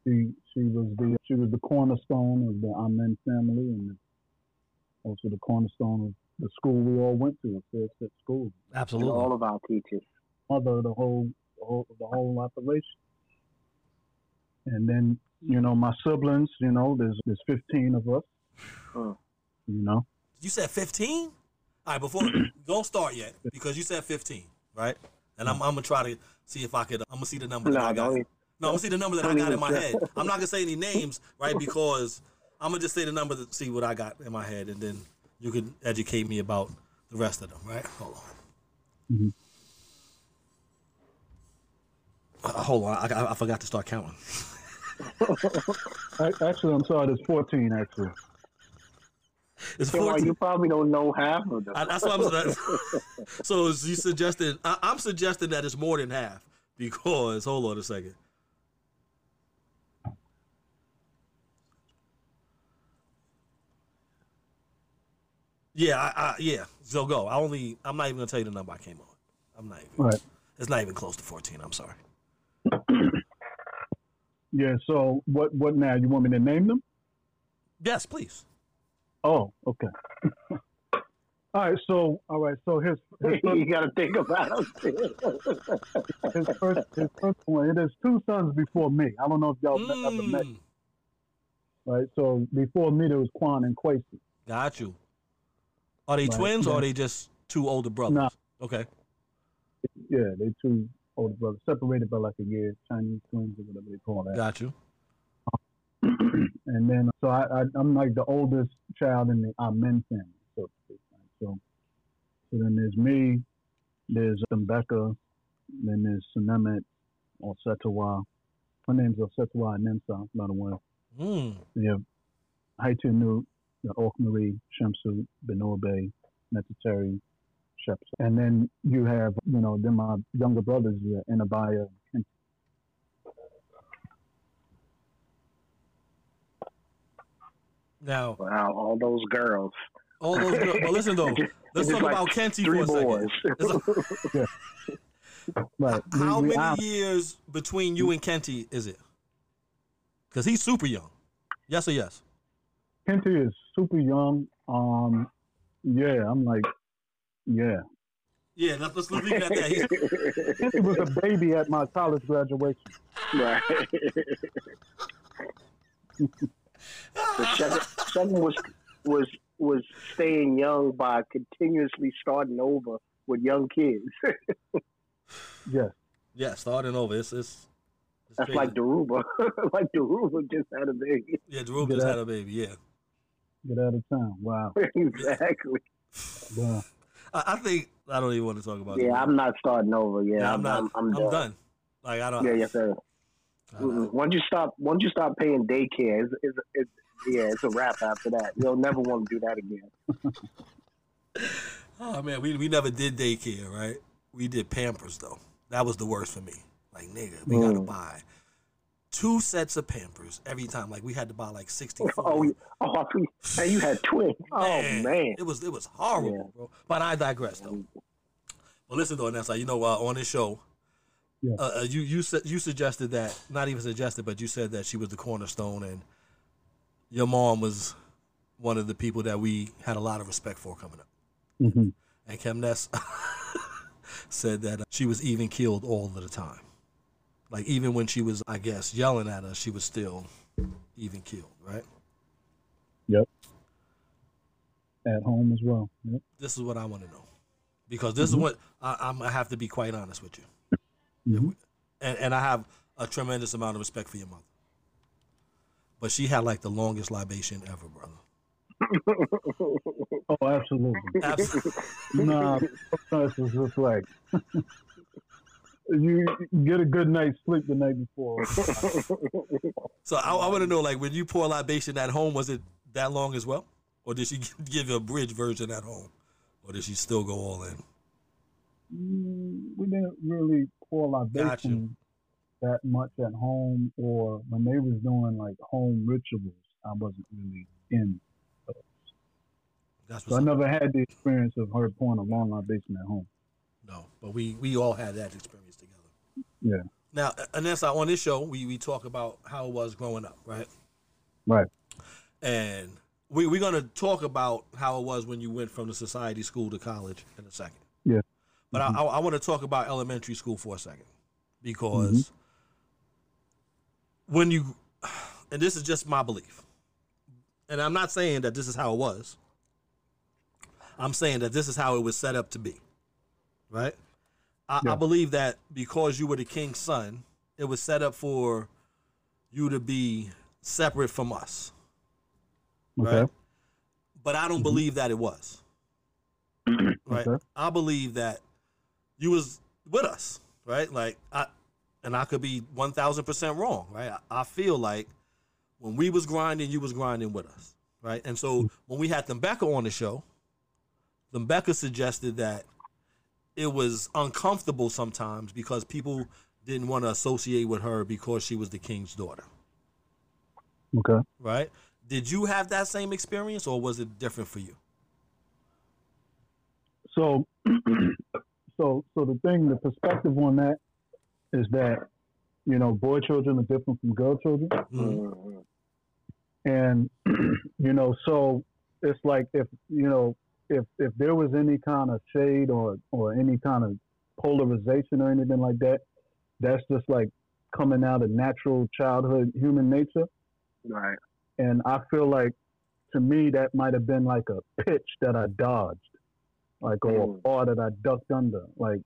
she was the cornerstone of the Amen family, and also the cornerstone of the school we all went to, Saraset School. Absolutely. And all of our teachers. Mother, the whole operation. And then, my siblings, there's 15 of us, You said 15? All right, don't start yet, because you said 15, right? And I'm going to try to see if I could, I'm going to see the number that I got. No, I'm going to see the number that I got in my head. I'm not going to say any names, right, because I'm going to just say the number see what I got in my head, and then you can educate me about the rest of them, right? Hold on. Mm-hmm. Hold on, I forgot to start counting. Actually, I'm sorry, there's 14, actually. It's 14. You probably don't know half of them. That's what I'm saying. So you suggested, I'm suggesting that it's more than half, because, hold on a second. Yeah, yeah, so go. I'm not even going to tell you the number I came on. I'm not even. All right. It's not even close to 14, I'm sorry. Yeah, so what now? You want me to name them? Yes, please. Oh, okay. All right, so his first, you gotta think about it. his first one, it is two sons before me. I don't know if y'all ever met. Right, so before me there was Quan and Kwesi. Got you. Are they twins or are they just two older brothers? Nah. Okay. Yeah, they two older brothers, separated by like a year, Chinese twins or whatever they call that. Got you. And then, so I'm like the oldest child in the Amen family, so to speak. So then there's me, there's Thembeka, then there's Sunemet, Osetwa. Her name's Osetwa Nensa, by the way. We have Haitu Nut, the Okmari, Shemsu, Benobe, Netateri. And then you have, then my younger brothers, Inabaya. Now, wow, all those girls. All those girls. Well, listen though, let's talk about Kenty for a second. Right. How many years between you and Kenty is it? Because he's super young. Yes or yes? Kenty is super young. Yeah, I'm like, yeah. Yeah, let's leave it at that. He was a baby at my college graduation. Right. Shechem was staying young by continuously starting over with young kids. Yes. Yeah, starting over. It's that's crazy. Like Daruba. Like Daruba just had a baby. Yeah, Daruba just had a baby, yeah. Get out of town. Wow. Exactly. Wow. I think I don't even want to talk about it. Yeah, I'm not starting over. Yeah, yeah I'm done. Like I don't. Yeah, yes, sir. Once you stop paying daycare, it's a wrap after that. You'll never want to do that again. Oh man, we never did daycare, right? We did Pampers though. That was the worst for me. Like nigga, we gotta buy 2 sets of Pampers every time. Like we had to buy like 64. Oh, and you had twins. Man, oh man, it was horrible, bro. But I digress though. Well, listen though, Nessa, you know, on this show. Yeah. You suggested that, not even suggested, but you said that she was the cornerstone and your mom was one of the people that we had a lot of respect for coming up. Mm-hmm. And Kemnes said that she was even killed all of the time. Like even when she was, I guess, yelling at us, she was still even killed, right? Yep. At home as well. Yep. This is what I want to know. Because this is what I have to be quite honest with you. Mm-hmm. And I have a tremendous amount of respect for your mother, but she had like the longest libation ever, brother. Oh, absolutely. Nah, it's just like you get a good night's sleep the night before. So I want to know, like, when you pour libation at home, was it that long as well, or did she give you a abridged version at home, or did she still go all in? We didn't really pour libation that much at home, or when they was doing like home rituals, I wasn't really in those. So I never had the experience of her pouring a long libation at home. No, but we all had that experience together. Yeah. Now, Enensa, on this show, we talk about how it was growing up, right? Right. And we're going to talk about how it was when you went from the society school to college in a second. Yeah. But I want to talk about elementary school for a second, because when you, and this is just my belief, and I'm not saying that this is how it was. I'm saying that this is how it was set up to be, right? I believe that because you were the king's son, it was set up for you to be separate from us, right? But I don't believe that it was, right? I believe that you was with us, right? Like I could be 1,000% wrong, right? I feel like when we was grinding, you was grinding with us, right? And so when we had Thembeka on the show, Thembeka suggested that it was uncomfortable sometimes because people didn't want to associate with her because she was the king's daughter. Okay. Right? Did you have that same experience, or was it different for you? So the perspective on that is that, you know, boy children are different from girl children. Mm-hmm. And, you know, so it's like if, you know, if there was any kind of shade or any kind of polarization or anything like that, that's just like coming out of natural childhood human nature. Right. And I feel like, to me, that might have been like a pitch that I dodged. Like, or a bar that I ducked under. Like,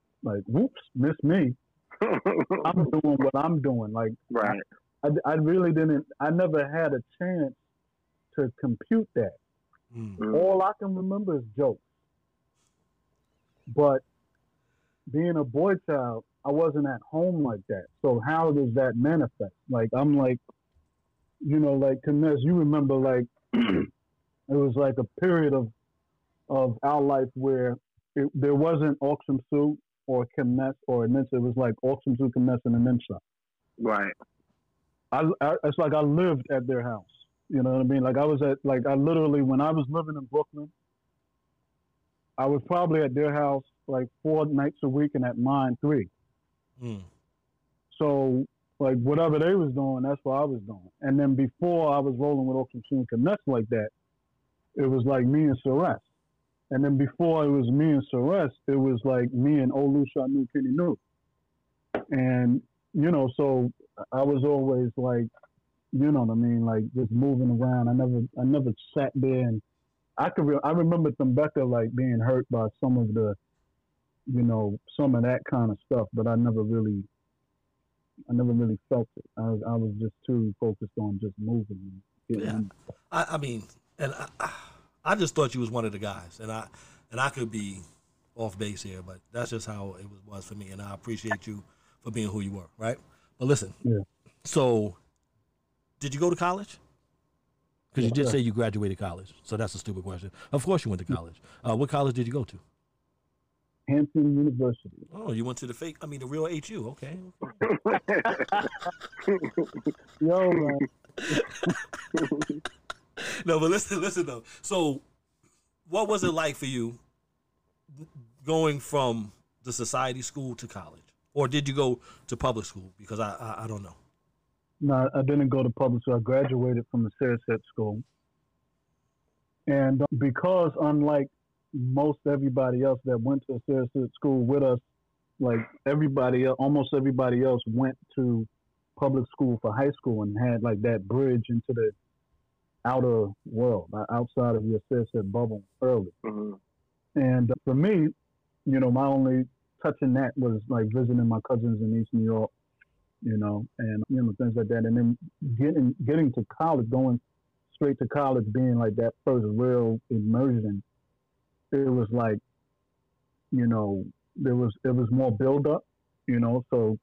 whoops, miss me. I'm doing what I'm doing. Like, right. I really didn't, I never had a chance to compute that. Mm-hmm. All I can remember is jokes. But being a boy child, I wasn't at home like that. So how does that manifest? Like, I'm like, you know, like, Kemnes, you remember, like, it was like a period of our life where there wasn't Auxum Su or Kemnes or Ninsha. It was like Auxum Su, Kemnes, and Ninsha. Right. It's like I lived at their house. You know what I mean? Like when I was living in Brooklyn, I was probably at their house like 4 nights a week and at mine 3. Mm. So like whatever they was doing, that's what I was doing. And then before I was rolling with Auxum Su and Kemnes like that, it was like me and Ceres. And then before it was me and Ceres, it was like me and Olusha knew Kenny New. And, you know, so I was always like, you know what I mean? Like just moving around. I never sat there, and I remember Thembeka like being hurt by some of the, you know, some of that kind of stuff, but I never really felt it. I was just too focused on just moving. Yeah, I mean, and I just thought you was one of the guys, and I could be off base here, but that's just how it was for me, and I appreciate you for being who you were, right? But listen, yeah. So did you go to college? Because you did say you graduated college, so that's a stupid question. Of course you went to college. What college did you go to? Hampton University. Oh, you went to the real HU. Okay. Yo, man. No, but listen though. So, what was it like for you going from the society school to college, or did you go to public school? Because I don't know. No, I didn't go to public school. I graduated from the Saraset School, and because unlike most everybody else that went to Saraset School with us, like almost everybody else went to public school for high school and had like that bridge into the outer world, outside of your Saraset bubble early. Mm-hmm. And for me, you know, my only touching that was like visiting my cousins in East New York, you know, and, you know, things like that. And then getting to college, going straight to college, being like that first real immersion, it was like, you know, it was more build up, you know. So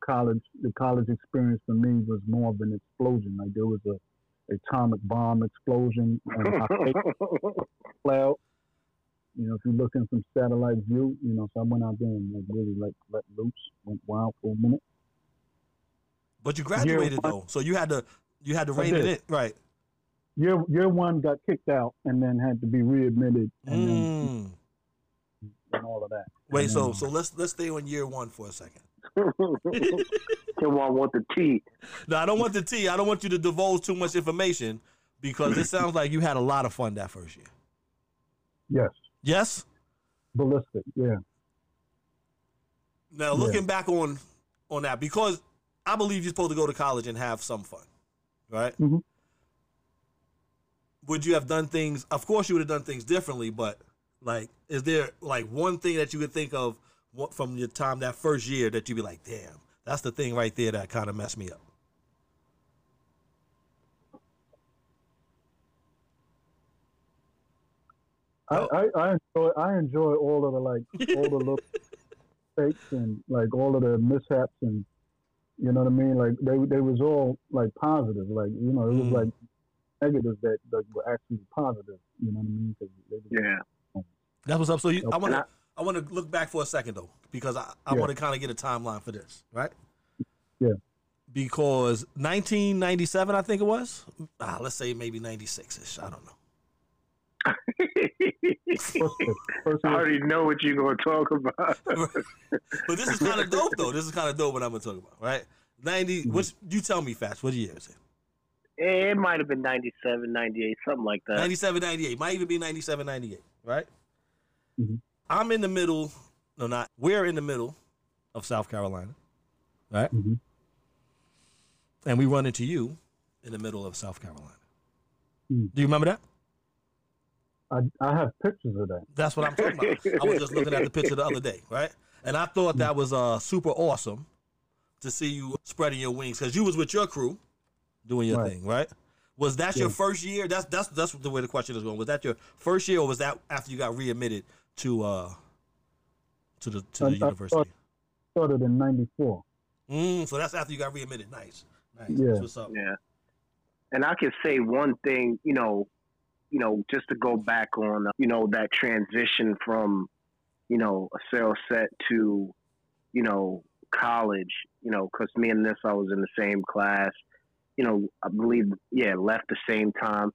the college experience for me was more of an explosion. Like there was a atomic bomb explosion and cloud. You know, if you look in some satellite view, you know, so I went out there and like really like let loose, went wild for a minute. But you graduated though, so you had to rein it in, right? Year one got kicked out and then had to be readmitted and then all of that. Wait, so let's stay on year one for a second. Kemwa want the tea. No, I don't want the tea. I don't want you to divulge too much information because it sounds like you had a lot of fun that first year. Yes. Yes? Ballistic, yeah. Now looking back on that, because I believe you're supposed to go to college and have some fun, right? Mm-hmm. Would you have done things? Of course, you would have done things differently. But like, is there like one thing that you could think of from your time that first year that you'd be like, "Damn, that's the thing right there that kind of messed me up"? I enjoy all of the little mistakes and like all of the mishaps, and you know what I mean. Like they was all like positive. Like, you know, it was like negatives that were actually positive, you know what I mean? Yeah. That's what's up. So I want to look back for a second though, because I want to kind of get a timeline for this, right? Yeah. Because 1997, I think it was. Let's say maybe 96-ish. I don't know. I already know what you're going to talk about. But this is kind of dope though. This is kind of dope what I'm going to talk about, right? 90, which you tell me fast, what year is it? It might have been 97, 98, something like that. 97, 98. Might even be 97, 98, right? Mm-hmm. We're in the middle of South Carolina, right? Mm-hmm. And we run into you in the middle of South Carolina. Mm-hmm. Do you remember that? I have pictures of that. That's what I'm talking about. I was just looking at the picture the other day, right? And I thought that was super awesome to see you spreading your wings, because you was with your crew, doing your thing, right? Was that your first year? That's the way the question is going. Was that your first year, or was that after you got readmitted to the university? I started in 94. So that's after you got readmitted. Nice. Yeah. That's what's up. Yeah. And I can say one thing, you know, just to go back on, you know, that transition from, you know, a Saraset to, you know, college, you know, because me and this, I was in the same class. You know, I believe, left the same time.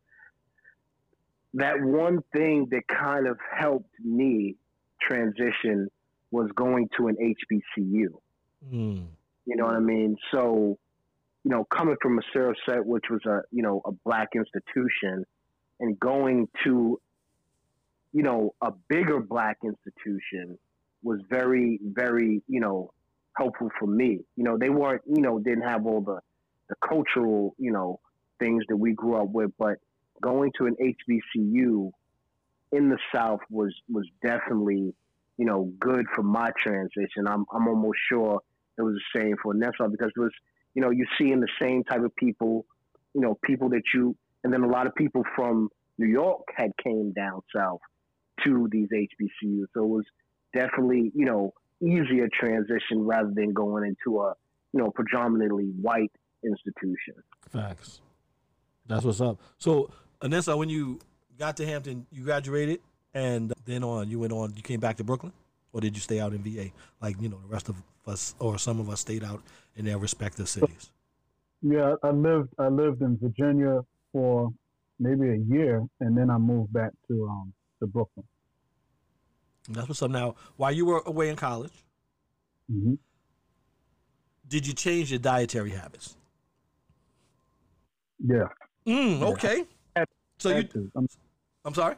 That one thing that kind of helped me transition was going to an HBCU. Mm. You know what I mean? So, you know, coming from a Saraset, which was a Black institution, and going to you know, a bigger Black institution was very, very, you know, helpful for me. You know, they weren't, you know, didn't have all the cultural, you know, things that we grew up with, but going to an HBCU in the South was definitely, you know, good for my transition. I'm almost sure it was the same for Enensa, because it was, you know, you're seeing the same type of people, you know, people that you, and then a lot of people from New York had came down South to these HBCUs. So it was definitely, you know, easier transition rather than going into a, you know, predominantly white institution. Facts. That's what's up. So, Enensa, when you got to Hampton, you graduated, and then on, you went on, you came back to Brooklyn? Or did you stay out in VA? Like, you know, the rest of us, or some of us, stayed out in their respective cities. Yeah, I lived in Virginia for maybe a year, and then I moved back to Brooklyn. That's what's up. Now, while you were away in college, mm-hmm. did you change your dietary habits? Yeah. Okay. So you, I'm sorry?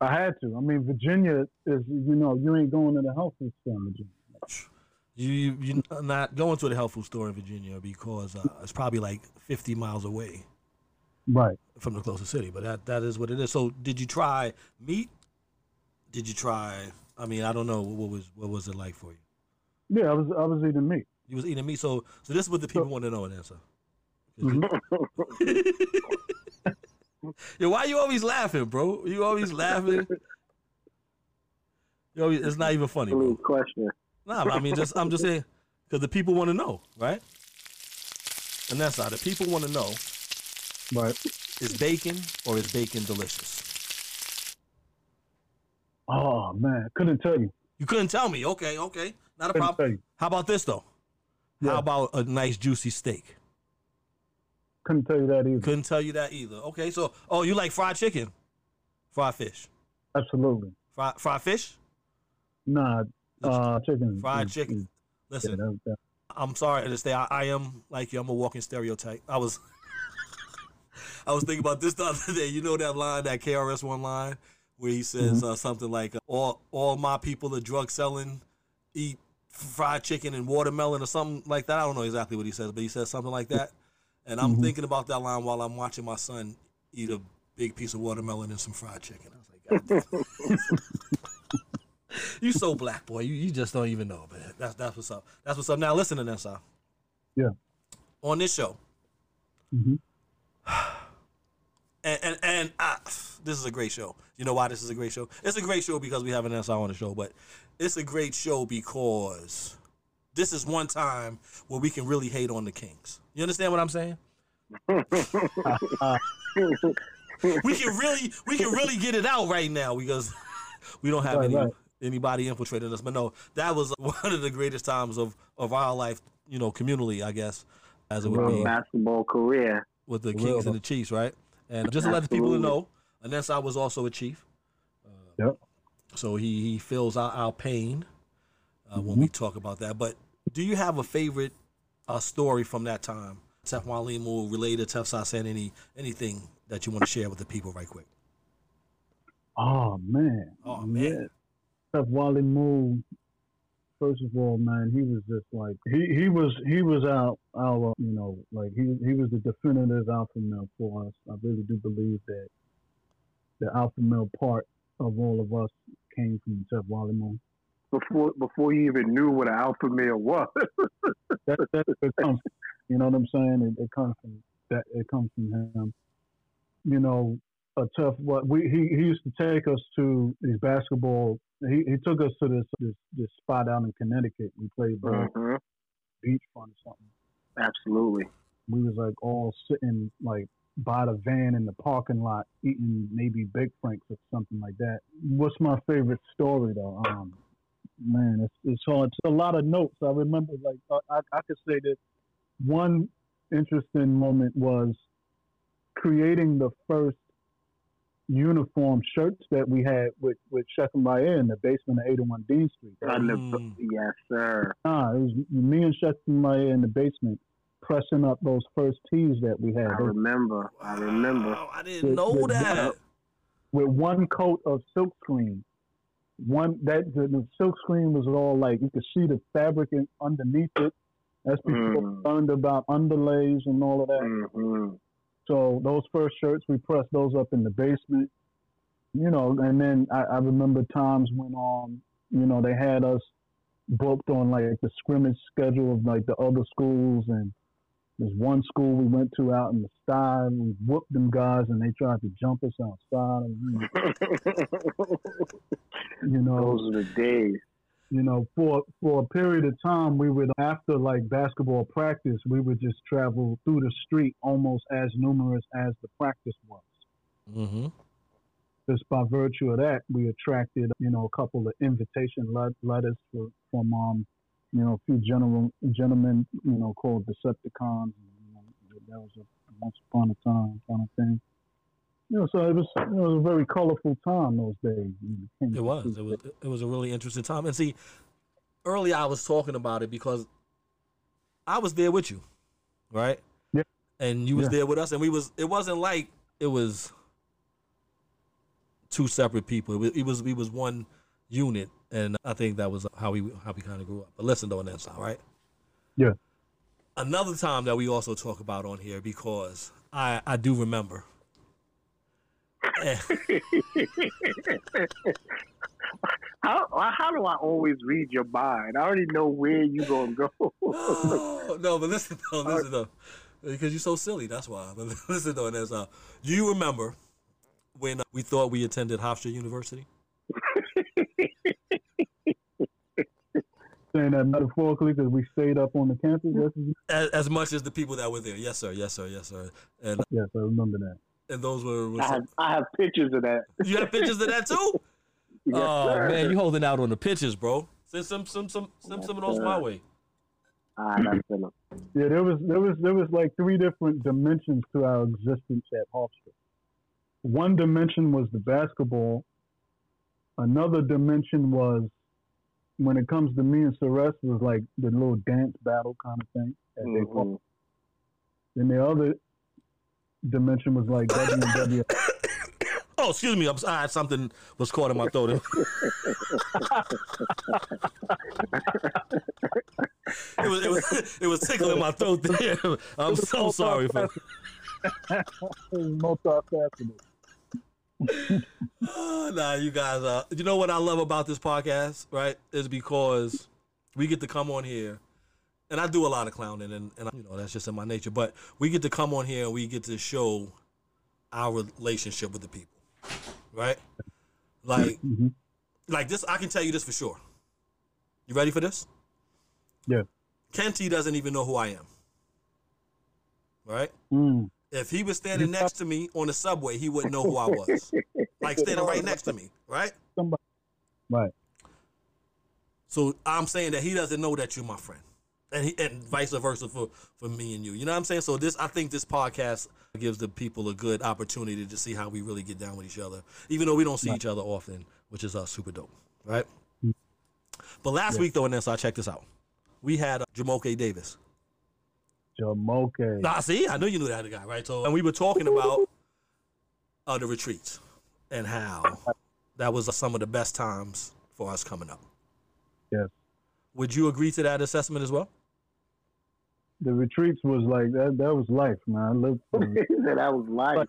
I had to. I mean, Virginia is, you know, you ain't going to the health food store in Virginia. You're not going to the health food store in Virginia because it's probably like 50 miles away. Right. From the closest city, but that is what it is. So did you try meat? Did you try, I mean, I don't know, what was it like for you? Yeah, I was eating meat. You was eating meat, so this is what the people want to know, Enensa. Yo, why you always laughing, bro? You always laughing. Yo, it's not even funny, bro. Question. Nah, I mean, I'm just saying, because the people want to know, right? And that's how the people want to know. Right. Is bacon or is bacon delicious? Oh, man. Couldn't tell you. You couldn't tell me. Okay. Not a problem. How about this, though? Yeah. How about a nice, juicy steak? Couldn't tell you that either. Okay, so, you like fried chicken? Fried fish? Absolutely. Fried fish? Nah, chicken. Fried chicken. Listen, yeah, I'm sorry to say, I am like you. I'm a walking stereotype. I was thinking about this the other day. You know that line, that KRS One line, where he says mm-hmm. Something like, all my people are drug selling, eat fried chicken and watermelon or something like that. I don't know exactly what he says, but he says something like that. And I'm mm-hmm. thinking about that line while I'm watching my son eat a big piece of watermelon and some fried chicken. I was like, God damn. You so Black, boy. You just don't even know, man. That's what's up. That's what's up. Now, listen to this, yeah. On this show. Mm-hmm. And this is a great show. You know why this is a great show? It's a great show because we have an SR on the show, but it's a great show because this is one time where we can really hate on the Kings. You understand what I'm saying? we can really get it out right now because we don't have anybody infiltrating us. But no, that was one of the greatest times of our life, you know, communally, I guess, as it would be. Basketball career. With the Kings and the Chiefs, right? And just to let the people know, Enensa was also a Chief. Yep. So he feels our pain mm-hmm. when we talk about that. But do you have a favorite story from that time? Teph Wally Mool related, Teph Sasan, anything that you want to share with the people right quick? Oh, man. Yeah. Teph Wally Mool, first of all, man, he was just like, he was our you know, like he was the definitive alpha male for us. I really do believe that the alpha male part of all of us came from Teph Wally Mool. Before you even knew what an alpha male was, that comes, you know what I'm saying? It comes from him. You know, a tough. He used to take us to these basketball. He took us to this spot out in Connecticut. We played mm-hmm. beachfront or something. Absolutely. We was like all sitting like by the van in the parking lot, eating maybe Big Franks or something like that. What's my favorite story though? Man, it's hard. It's a lot of notes. I remember, like, I could say that one interesting moment was creating the first uniform shirts that we had with Shechem Ryer in the basement of 801 Dean Street. Yes, sir. It was me and Shechem Ryer in the basement pressing up those first tees that we had. I remember. Wow, I didn't know that. with one coat of silk screen. The silk screen was all like, you could see the fabric underneath it. That's people learned about underlays and all of that. Mm-hmm. So those first shirts, we pressed those up in the basement, you know, and then I remember times when, you know, they had us booked on like the scrimmage schedule of like the other schools, and there's one school we went to out in the side, and we whooped them guys, and they tried to jump us outside. And, you know, those are the days. You know, for a period of time, we would, after like basketball practice, we would just travel through the street almost as numerous as the practice was. Mm-hmm. Just by virtue of that, we attracted, you know, a couple of invitation letters from you know, a few gentlemen, you know, called Decepticons. You know, that was a once upon a time kind of thing. You know, so it was a very colorful time those days. It was a really interesting time. And see, earlier I was talking about it because I was there with you, right? Yeah. And you was there with us, and it wasn't like it was two separate people. It was one unit. And I think that was how we kind of grew up. But listen, though, on that side, right? Yeah. Another time that we also talk about on here, because I do remember. how do I always read your mind? I already know where you're going to go. No, but listen, though. Because you're so silly, that's why. But listen, though, on that side. Do you remember when we thought we attended Hofstra University? Saying that metaphorically because we stayed up on the campus as much as the people that were there. Yes, sir. Yes, sir. Yes, sir. And yes, I remember that. And those were I have pictures of that. You have pictures of that too? Yes, oh sir. Man, you holding out on the pictures, bro. Send some of those my way. Yeah, there was like three different dimensions to our existence at Hofstra. One dimension was the basketball. Another dimension was, when it comes to me and Ceres, was like the little dance battle kind of thing. As they call it. And the other dimension was like WW. Oh, excuse me. I had something was caught in my throat. it was tickling my throat there. I'm so sorry for it. Multifaceted. Nah, you guys, you know what I love about this podcast, right, is because we get to come on here, and I do a lot of clowning, and you know, that's just in my nature, but we get to come on here and we get to show our relationship with the people, right? Like, like this, I can tell you this for sure. You ready for this? Yeah. Kenty doesn't even know who I am, right? If he was standing next to me on the subway, he wouldn't know who I was. Like standing right next to me, right? Somebody. Right. So I'm saying that he doesn't know that you're my friend, and vice versa for me and you. You know what I'm saying? So I think this podcast gives the people a good opportunity to see how we really get down with each other, even though we don't see each other often, which is super dope, right? But last week though, and then so I checked this out. We had Jamoke Davis. Jamoke. Nah, see, I knew you knew that guy, right? So, and we were talking about the retreats and how that was some of the best times for us coming up. Yes. Would you agree to that assessment as well? The retreats was like that. That was life, man. I lived. That was life.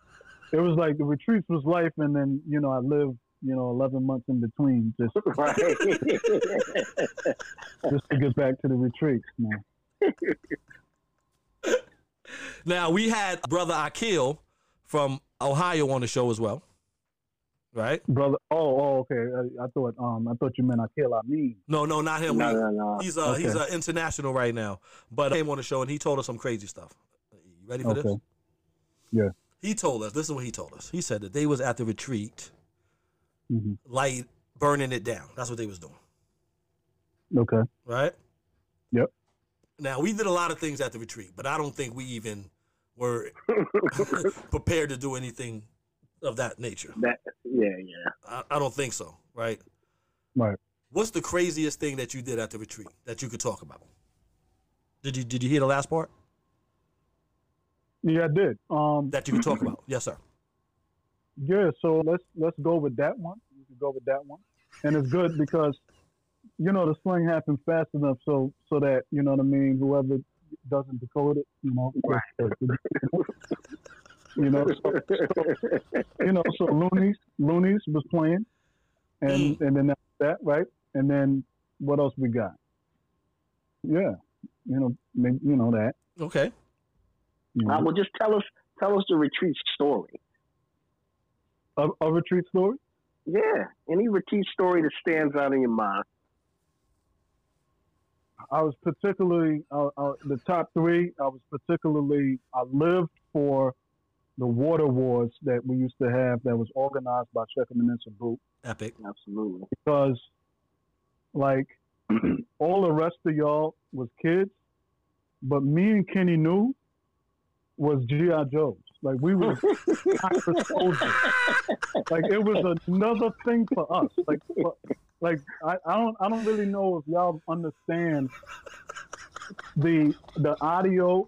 It was like the retreats was life, and then you know I lived. You know, 11 months in between, just right. Just to get back to the retreats, man. Now, we had Brother Akil from Ohio on the show as well, right? Brother, okay. I thought you meant Akil Amin. No, not him. No. He's international right now. But he came on the show and he told us some crazy stuff. You ready for this? Yeah. He told us, this is what he told us. He said that they was at the retreat, like burning it down. That's what they was doing. Okay. Right? Yep. Now, we did a lot of things at the retreat, but I don't think we even were prepared to do anything of that nature. I don't think so, right? Right. What's the craziest thing that you did at the retreat that you could talk about? Did you hear the last part? Yeah, I did. That you could talk about. Yes, sir. Yeah, so let's go with that one. You can go with that one, and it's good because you know the slang happens fast enough so that you know what I mean. Whoever doesn't decode it, you know, you know, so Loonies was playing, and then that right, and then what else we got? Yeah, you know that. Okay. Well, just tell us the retreat story. A retreat story? Yeah. Any retreat story that stands out in your mind? I was particularly, the top three, I lived for the water wars that we used to have that was organized by Shechem and Enensa Boot. Epic. Absolutely. Because, like, all the rest of y'all was kids, but me and Kenny New was G.I. Joes. Like, we were soldiers. Like, it was another thing for us. Like I don't really know if y'all understand the Adio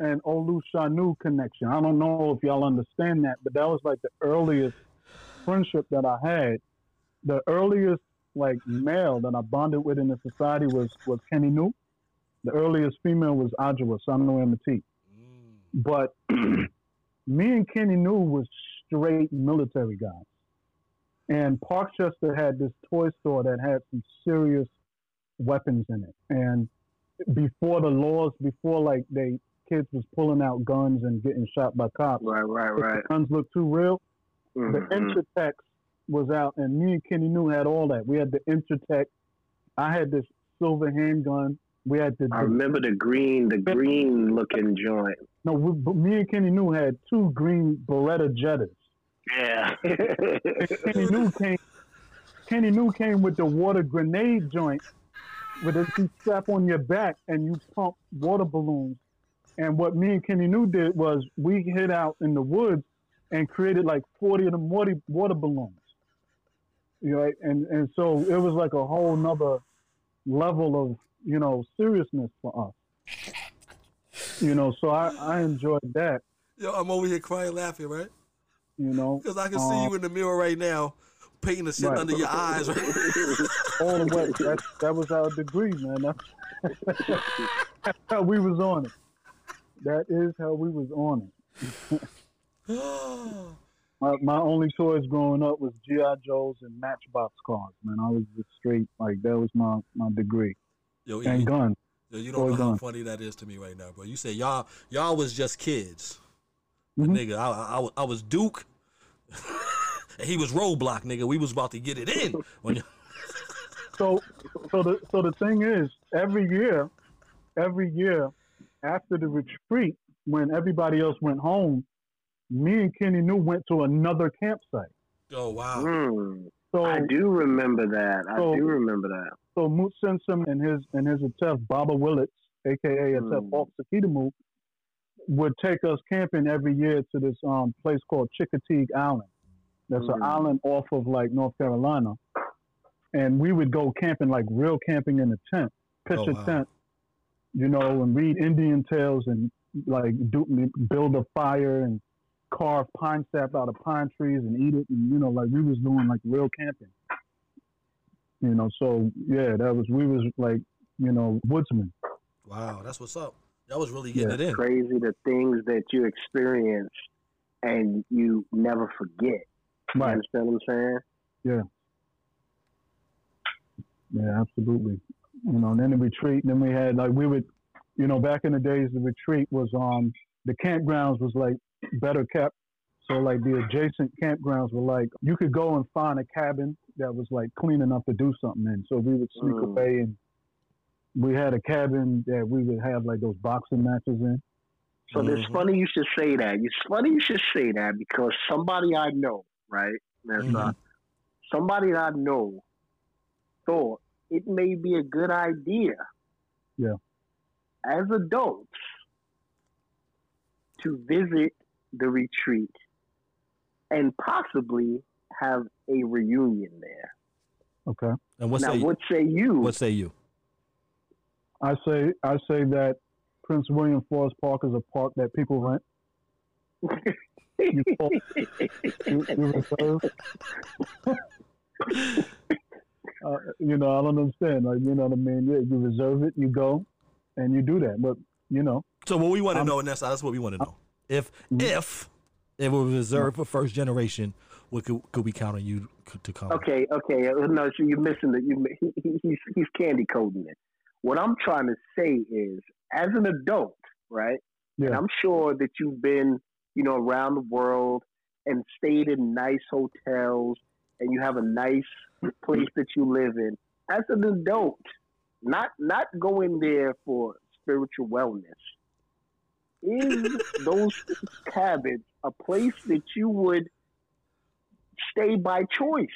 and Olu Shanu connection. I don't know if y'all understand that, but that was like the earliest friendship that I had. The earliest like male that I bonded with in the society was Kenny New. The earliest female was Ajua, Sanu M.T. But me and Kenny New was straight military guys. And Parkchester had this toy store that had some serious weapons in it. And before the laws, before like they kids was pulling out guns and getting shot by cops. Right. The guns looked too real. Mm-hmm. The Intertex was out and me and Kenny New had all that. We had the Intertex. I had this silver handgun. We had the. I remember the green looking joint. No, me and Kenny New had two green Beretta Jettas. Yeah. Kenny New came with the water grenade joint with a strap on your back and you pump water balloons. And what me and Kenny New did was we hid out in the woods and created like 40 of them water balloons. You know, right? And so it was like a whole nother level of, you know, seriousness for us. You know, so I enjoyed that. Yo, I'm over here crying laughing, right? You know, because I can see you in the mirror right now, painting the shit under your eyes. Right? All the way. That was our degree, man. That's how we was on it. That is how we was on it. my only toys growing up was G.I. Joes and Matchbox cars, man. I was just straight, like, that was my degree. Yo, and guns. Yo, you don't know how funny that is to me right now, bro. You say y'all was just kids. But nigga, I was Duke, and he was Roadblock, nigga. We was about to get it in. So the thing is, every year after the retreat, when everybody else went home, me and Kenny New went to another campsite. Oh wow! So I do remember that. So Moot Sensum and his Atef Baba Willits, aka Atef Balk Sakitamu, would take us camping every year to this place called Chickateague Island. That's an island off of like North Carolina. And we would go camping, like real camping in a tent, pitch a tent, you know, and read Indian tales and like build a fire and carve pine sap out of pine trees and eat it. And, you know, like we was doing like real camping, you know? So yeah, we was like, you know, woodsmen. Wow. That's what's up. That was really getting it in. It's crazy the things that you experience and you never forget. Right. You understand what I'm saying? Yeah. Yeah, absolutely. You know, and then the retreat, then we had, like, we would, you know, back in the days, the retreat was, the campgrounds was, like, better kept. So, like, the adjacent campgrounds were, like, you could go and find a cabin that was, like, clean enough to do something in. So we would sneak away and we had a cabin that we would have like those boxing matches in. So it's funny you should say that. It's funny you should say that because somebody I know, right? Somebody I know thought it may be a good idea. Yeah. As adults to visit the retreat and possibly have a reunion there. Okay. And what say you? I say that Prince William Forest Park is a park that people rent. you reserve. I don't understand. Like, you know what I mean? Yeah, you reserve it, you go, and you do that. But, you know. So what we want to know, and that's what we want to know. If it was reserved for first generation, what could we count on you to come? Okay. No, so you're missing it. He's candy coding it. What I'm trying to say is, as an adult, right? Yeah. And I'm sure that you've been, around the world and stayed in nice hotels, and you have a nice place that you live in. As an adult, not going there for spiritual wellness. Is those cabins a place that you would stay by choice?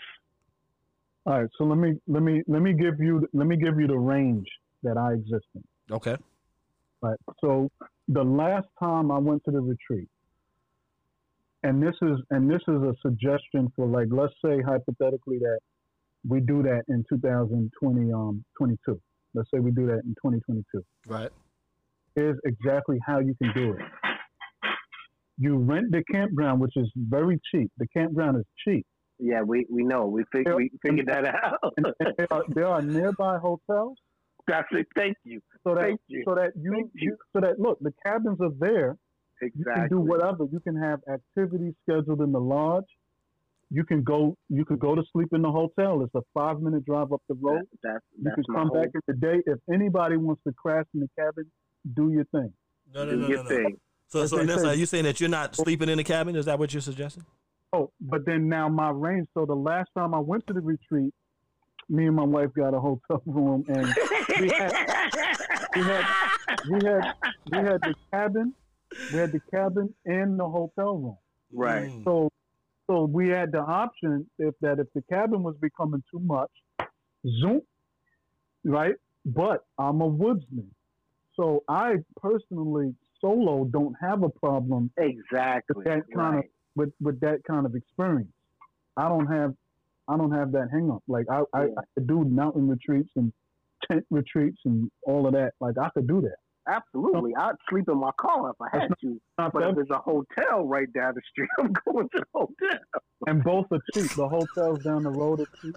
All right, so let me give you the range that I exist in. Okay. All right. So the last time I went to the retreat, and this is a suggestion for, like, let's say hypothetically that we do that in 2022. Let's say we do that in 2022. Right. Is exactly how you can do it. You rent the campground, which is very cheap. The campground is cheap. Yeah, we know. We figured that out. There are nearby hotels. Exactly. Thank you. So the cabins are there. Exactly. You can do whatever. You can have activities scheduled in the lodge. You could go to sleep in the hotel. It's a 5-minute drive up the road. You can come back in the day. If anybody wants to crash in the cabin, do your thing. No. So are you saying that you're not sleeping in the cabin? Is that what you're suggesting? Oh, but then now my range. So the last time I went to the retreat, me and my wife got a hotel room, and we had the cabin. We had the cabin and the hotel room. Right. So we had the option if the cabin was becoming too much, zoom, right? But I'm a woodsman. So I personally solo don't have a problem with that kind of experience. I don't have that hang up. Like I could do mountain retreats and tent retreats and all of that. Like I could do that. Absolutely. I'd sleep in my car if I had to. But if there's a hotel right down the street, I'm going to the hotel. And both are cheap. The hotels down the road are cheap.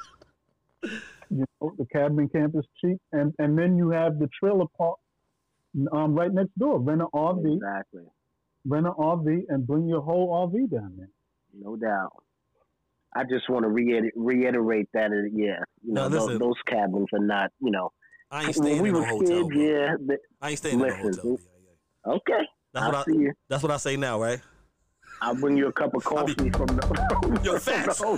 The cabin camp is cheap. And then you have the trailer park right next door. Rent an RV. Exactly. Rent an RV and bring your whole RV down there. No doubt. I just want to reiterate that. Yeah. Those cabins are not, I ain't staying in a hotel. I ain't staying in a hotel. Yeah. Okay. That's what I say now, right? I'll bring you a cup of coffee from the Yo, facts. No.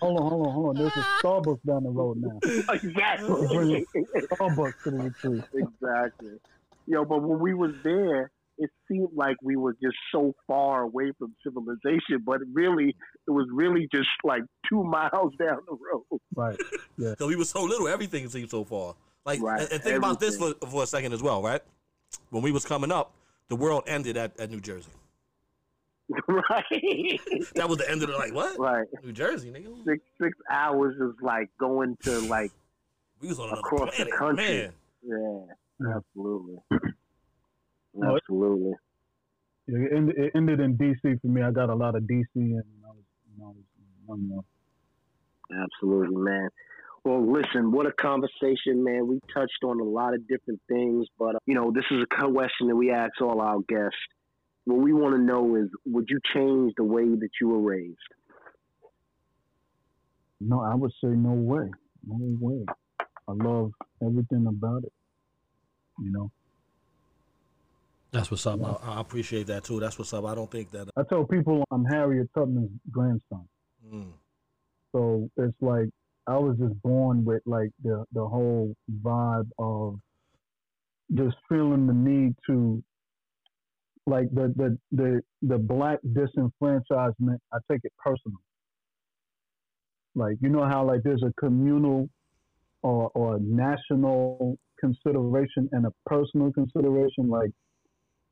Hold on. There's a Starbucks down the road now. Exactly. Bring Starbucks to the retreat. Exactly. Yo, but when we was there, it seemed like we were just so far away from civilization, but really, it was really just like 2 miles down the road. Right. Yeah. So we were so little, everything seemed so far. Like, right. And think about this for a second as well, right? When we was coming up, the world ended at New Jersey. Right. That was the end of it. Like, what? Right. New Jersey, nigga. Six hours is like going to like we was on another across planet, the country. Man. Yeah. Absolutely. Absolutely. It ended in D.C. for me. I got a lot of D.C. and I was. Absolutely, man. Well, listen, what a conversation, man. We touched on a lot of different things, but, this is a question that we ask all our guests. What we want to know is, would you change the way that you were raised? No, I would say no way. No way. I love everything about it, That's what's up. Yeah. I appreciate that, too. That's what's up. I don't think that... I tell people I'm Harriet Tubman's grandson. Mm. So it's like I was just born with, like, the whole vibe of just feeling the need to, like, the black disenfranchisement. I take it personal. Like, how, like, there's a communal or national consideration and a personal consideration, like,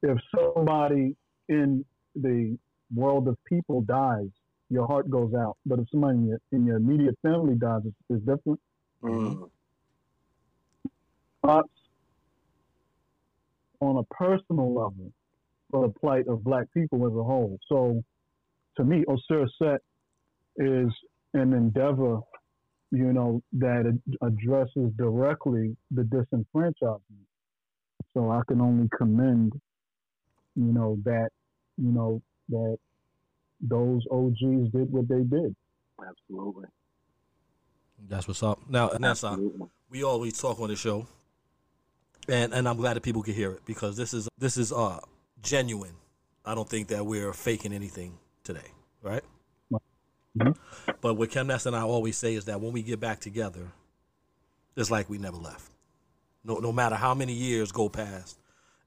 if somebody in the world of people dies, your heart goes out. But if somebody in your immediate family dies, it's different. Mm-hmm. But on a personal level, for the plight of Black people as a whole. So to me, Saraset is an endeavor, you know, that addresses directly the disenfranchisement. So I can only commend, that those OGs did what they did. Absolutely. That's what's up. Now, Enensa, we always talk on the show, and I'm glad that people can hear it, because this is genuine. I don't think that we're faking anything today, right? Mm-hmm. But what Kemnes and I always say is that when we get back together, it's like we never left. No matter how many years go past,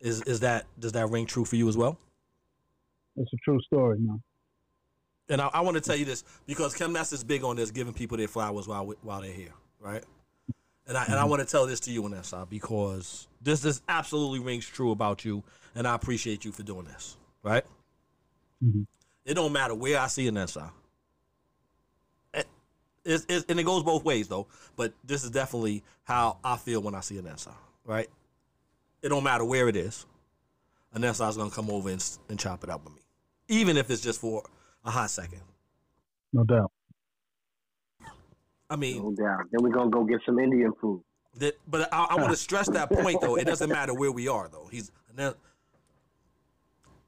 does that ring true for you as well? It's a true story, man. And I want to tell you this, because Kemnes is big on this, giving people their flowers while they're here, right? And I want to tell this to you, Enensa, because this absolutely rings true about you, and I appreciate you for doing this, right? Mm-hmm. It don't matter where I see Enensa. And it goes both ways, though. But this is definitely how I feel when I see Enensa, right? It don't matter where it is. Enensa is going to come over and chop it up with me, even if it's just for a hot second. No doubt. I mean, no doubt. Then we're going to go get some Indian food. But I want to stress that point, though. It doesn't matter where we are, though.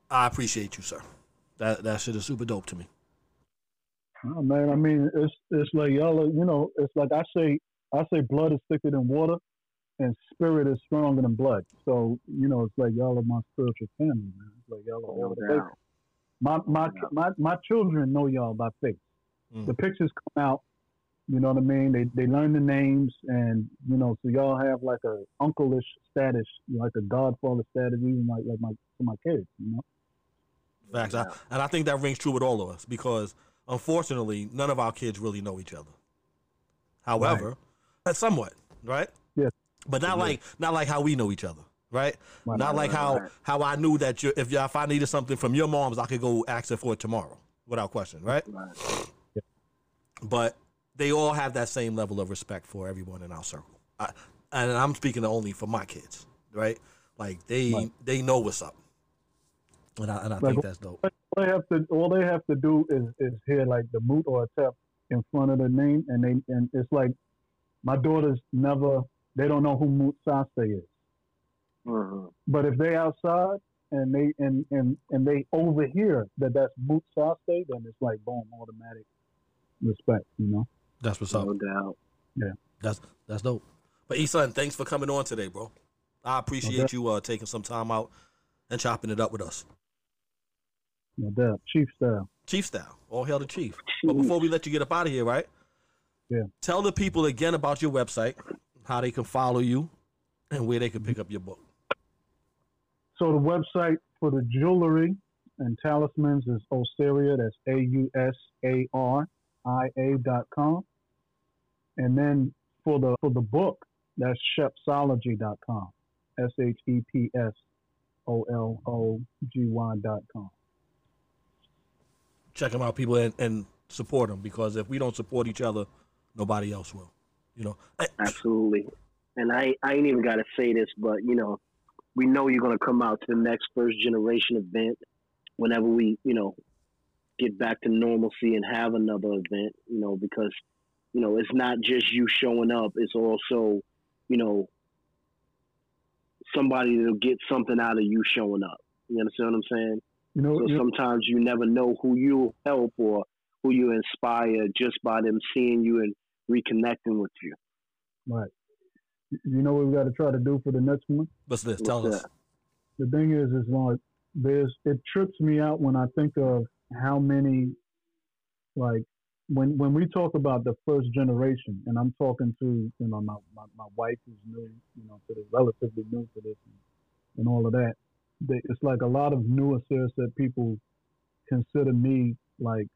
I appreciate you, sir. That shit is super dope to me. Oh, man, I mean, it's like y'all are, it's like I say blood is thicker than water and spirit is stronger than blood. So, it's like y'all are my spiritual family, man. It's like y'all are my children know y'all by faith. Mm. The pictures come out, you know what I mean? They learn the names, and, so y'all have like a uncle-ish status, like a godfather status, even to my kids, Facts. Yeah. And I think that rings true with all of us, because unfortunately, none of our kids really know each other. However, right. Somewhat, right? Yes. But not like how we know each other, right? How I knew that if I needed something from your mom's, I could go ask her for it tomorrow without question, right? Yeah. But they all have that same level of respect for everyone in our circle. And I'm speaking only for my kids, right? Like they know what's up. And I think that's dope. All they have to do is hear like the moot or a tap in front of the name, and it's like my daughters they don't know who Moot Sase is. Mm-hmm. But if they outside and they overhear that that's Moot Sase, then it's like boom, automatic respect. That's what's up. No doubt. Yeah, that's dope. But E-Son, thanks for coming on today, bro. I appreciate you taking some time out and chopping it up with us. No doubt. Chief style. All hail the chief. But before we let you get up out of here, right? Yeah. Tell the people again about your website, how they can follow you, and where they can pick up your book. So the website for the jewelry and talismans is Ausaria. That's ausaria.com. And then for the book, that's shepsology.com. shepsology.com. Check them out, people, and support them, because if we don't support each other, nobody else will. Absolutely. And I ain't even got to say this, but, we know you're going to come out to the next First Generation event whenever we, get back to normalcy and have another event, because, it's not just you showing up. It's also, somebody that'll get something out of you showing up. You understand what I'm saying? So sometimes you never know who you help or who you inspire just by them seeing you and reconnecting with you. Right. You know what we got to try to do for the next one? What's this? Tell us. The thing is like it trips me out when I think of how many, like when we talk about the first generation, and I'm talking to my wife who's new, to this, relatively new to this and all of that. It's like a lot of newer Saraset people consider me like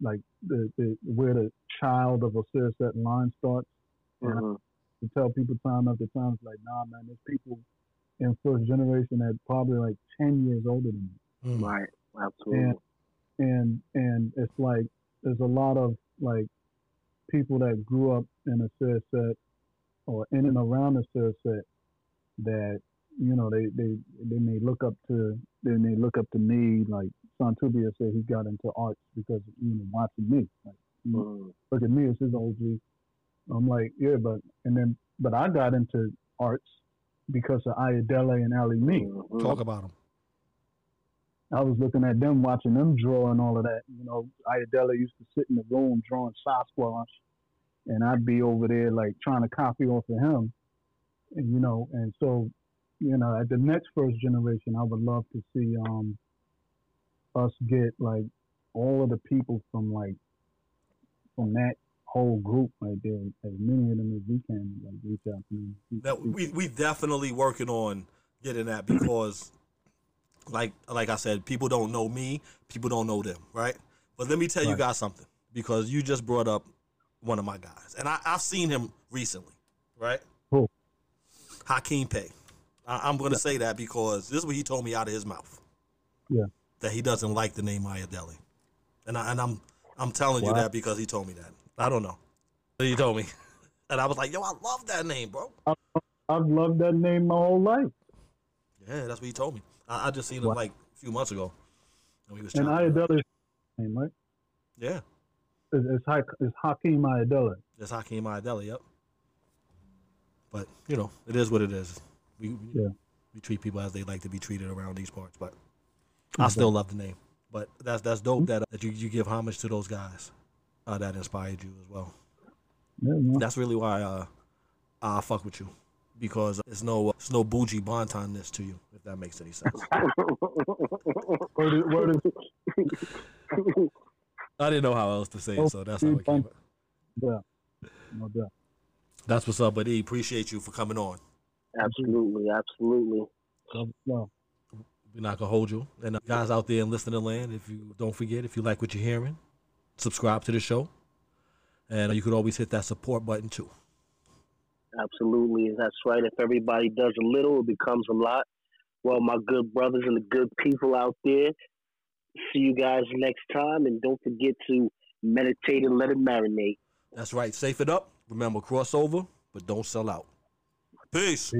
where the child of a Saraset line starts. Mm-hmm. And I tell people time after time, it's like, nah, man, there's people in first generation that probably like 10 years older than me. Mm-hmm. Right, absolutely. And it's like there's a lot of like people that grew up in a Saraset or in and around a Saraset that they may look up to then they look up to me. Like Santubia said, he got into arts because watching me. Like, look at me as his OG. I'm like, yeah, but I got into arts because of Ayodele and Ali Me. Talk about them. I was looking at them, watching them draw and all of that. Ayodele used to sit in the room drawing Sasquatch, and I'd be over there like trying to copy off of him. And, so, at the next first generation, I would love to see us get like all of the people from that whole group right there, as many of them as we can, reach out to them. We definitely working on getting that because, like I said, people don't know me, people don't know them, right? But let me tell you guys something, because you just brought up one of my guys, and I've seen him recently, right? Who? Hakeem Pay. I'm going to say that because this is what he told me out of his mouth. Yeah. That he doesn't like the name Ayodele, and I'm telling you that because he told me that. I don't know. So you told me. And I was like, yo, I love that name, bro. I've loved that name my whole life. Yeah, that's what he told me. I just seen him like a few months ago. And he was Ayodele's name, right? Yeah. It's Hakeem Ayodele. It's Hakeem Ayodele, yep. But, it is what it is. We treat people as they like to be treated around these parts. But I still love the name. But that's dope that you give homage to those guys. That inspired you as well. Yeah, man. That's really why I fuck with you, because it's no bougie bonton-ness to you, if that makes any sense. I didn't know how else to say it, so that's how it came up. Yeah, no doubt. That's what's up, buddy. Appreciate you for coming on. Absolutely. We're not gonna hold you. And guys out there in listening land, if you don't forget, if you like what you're hearing, subscribe to the show, and you could always hit that support button too. Absolutely, that's right. If everybody does a little, it becomes a lot. Well, my good brothers and the good people out there, see you guys next time, and don't forget to meditate and let it marinate. That's right. Safe it up. Remember, crossover, but don't sell out. Peace.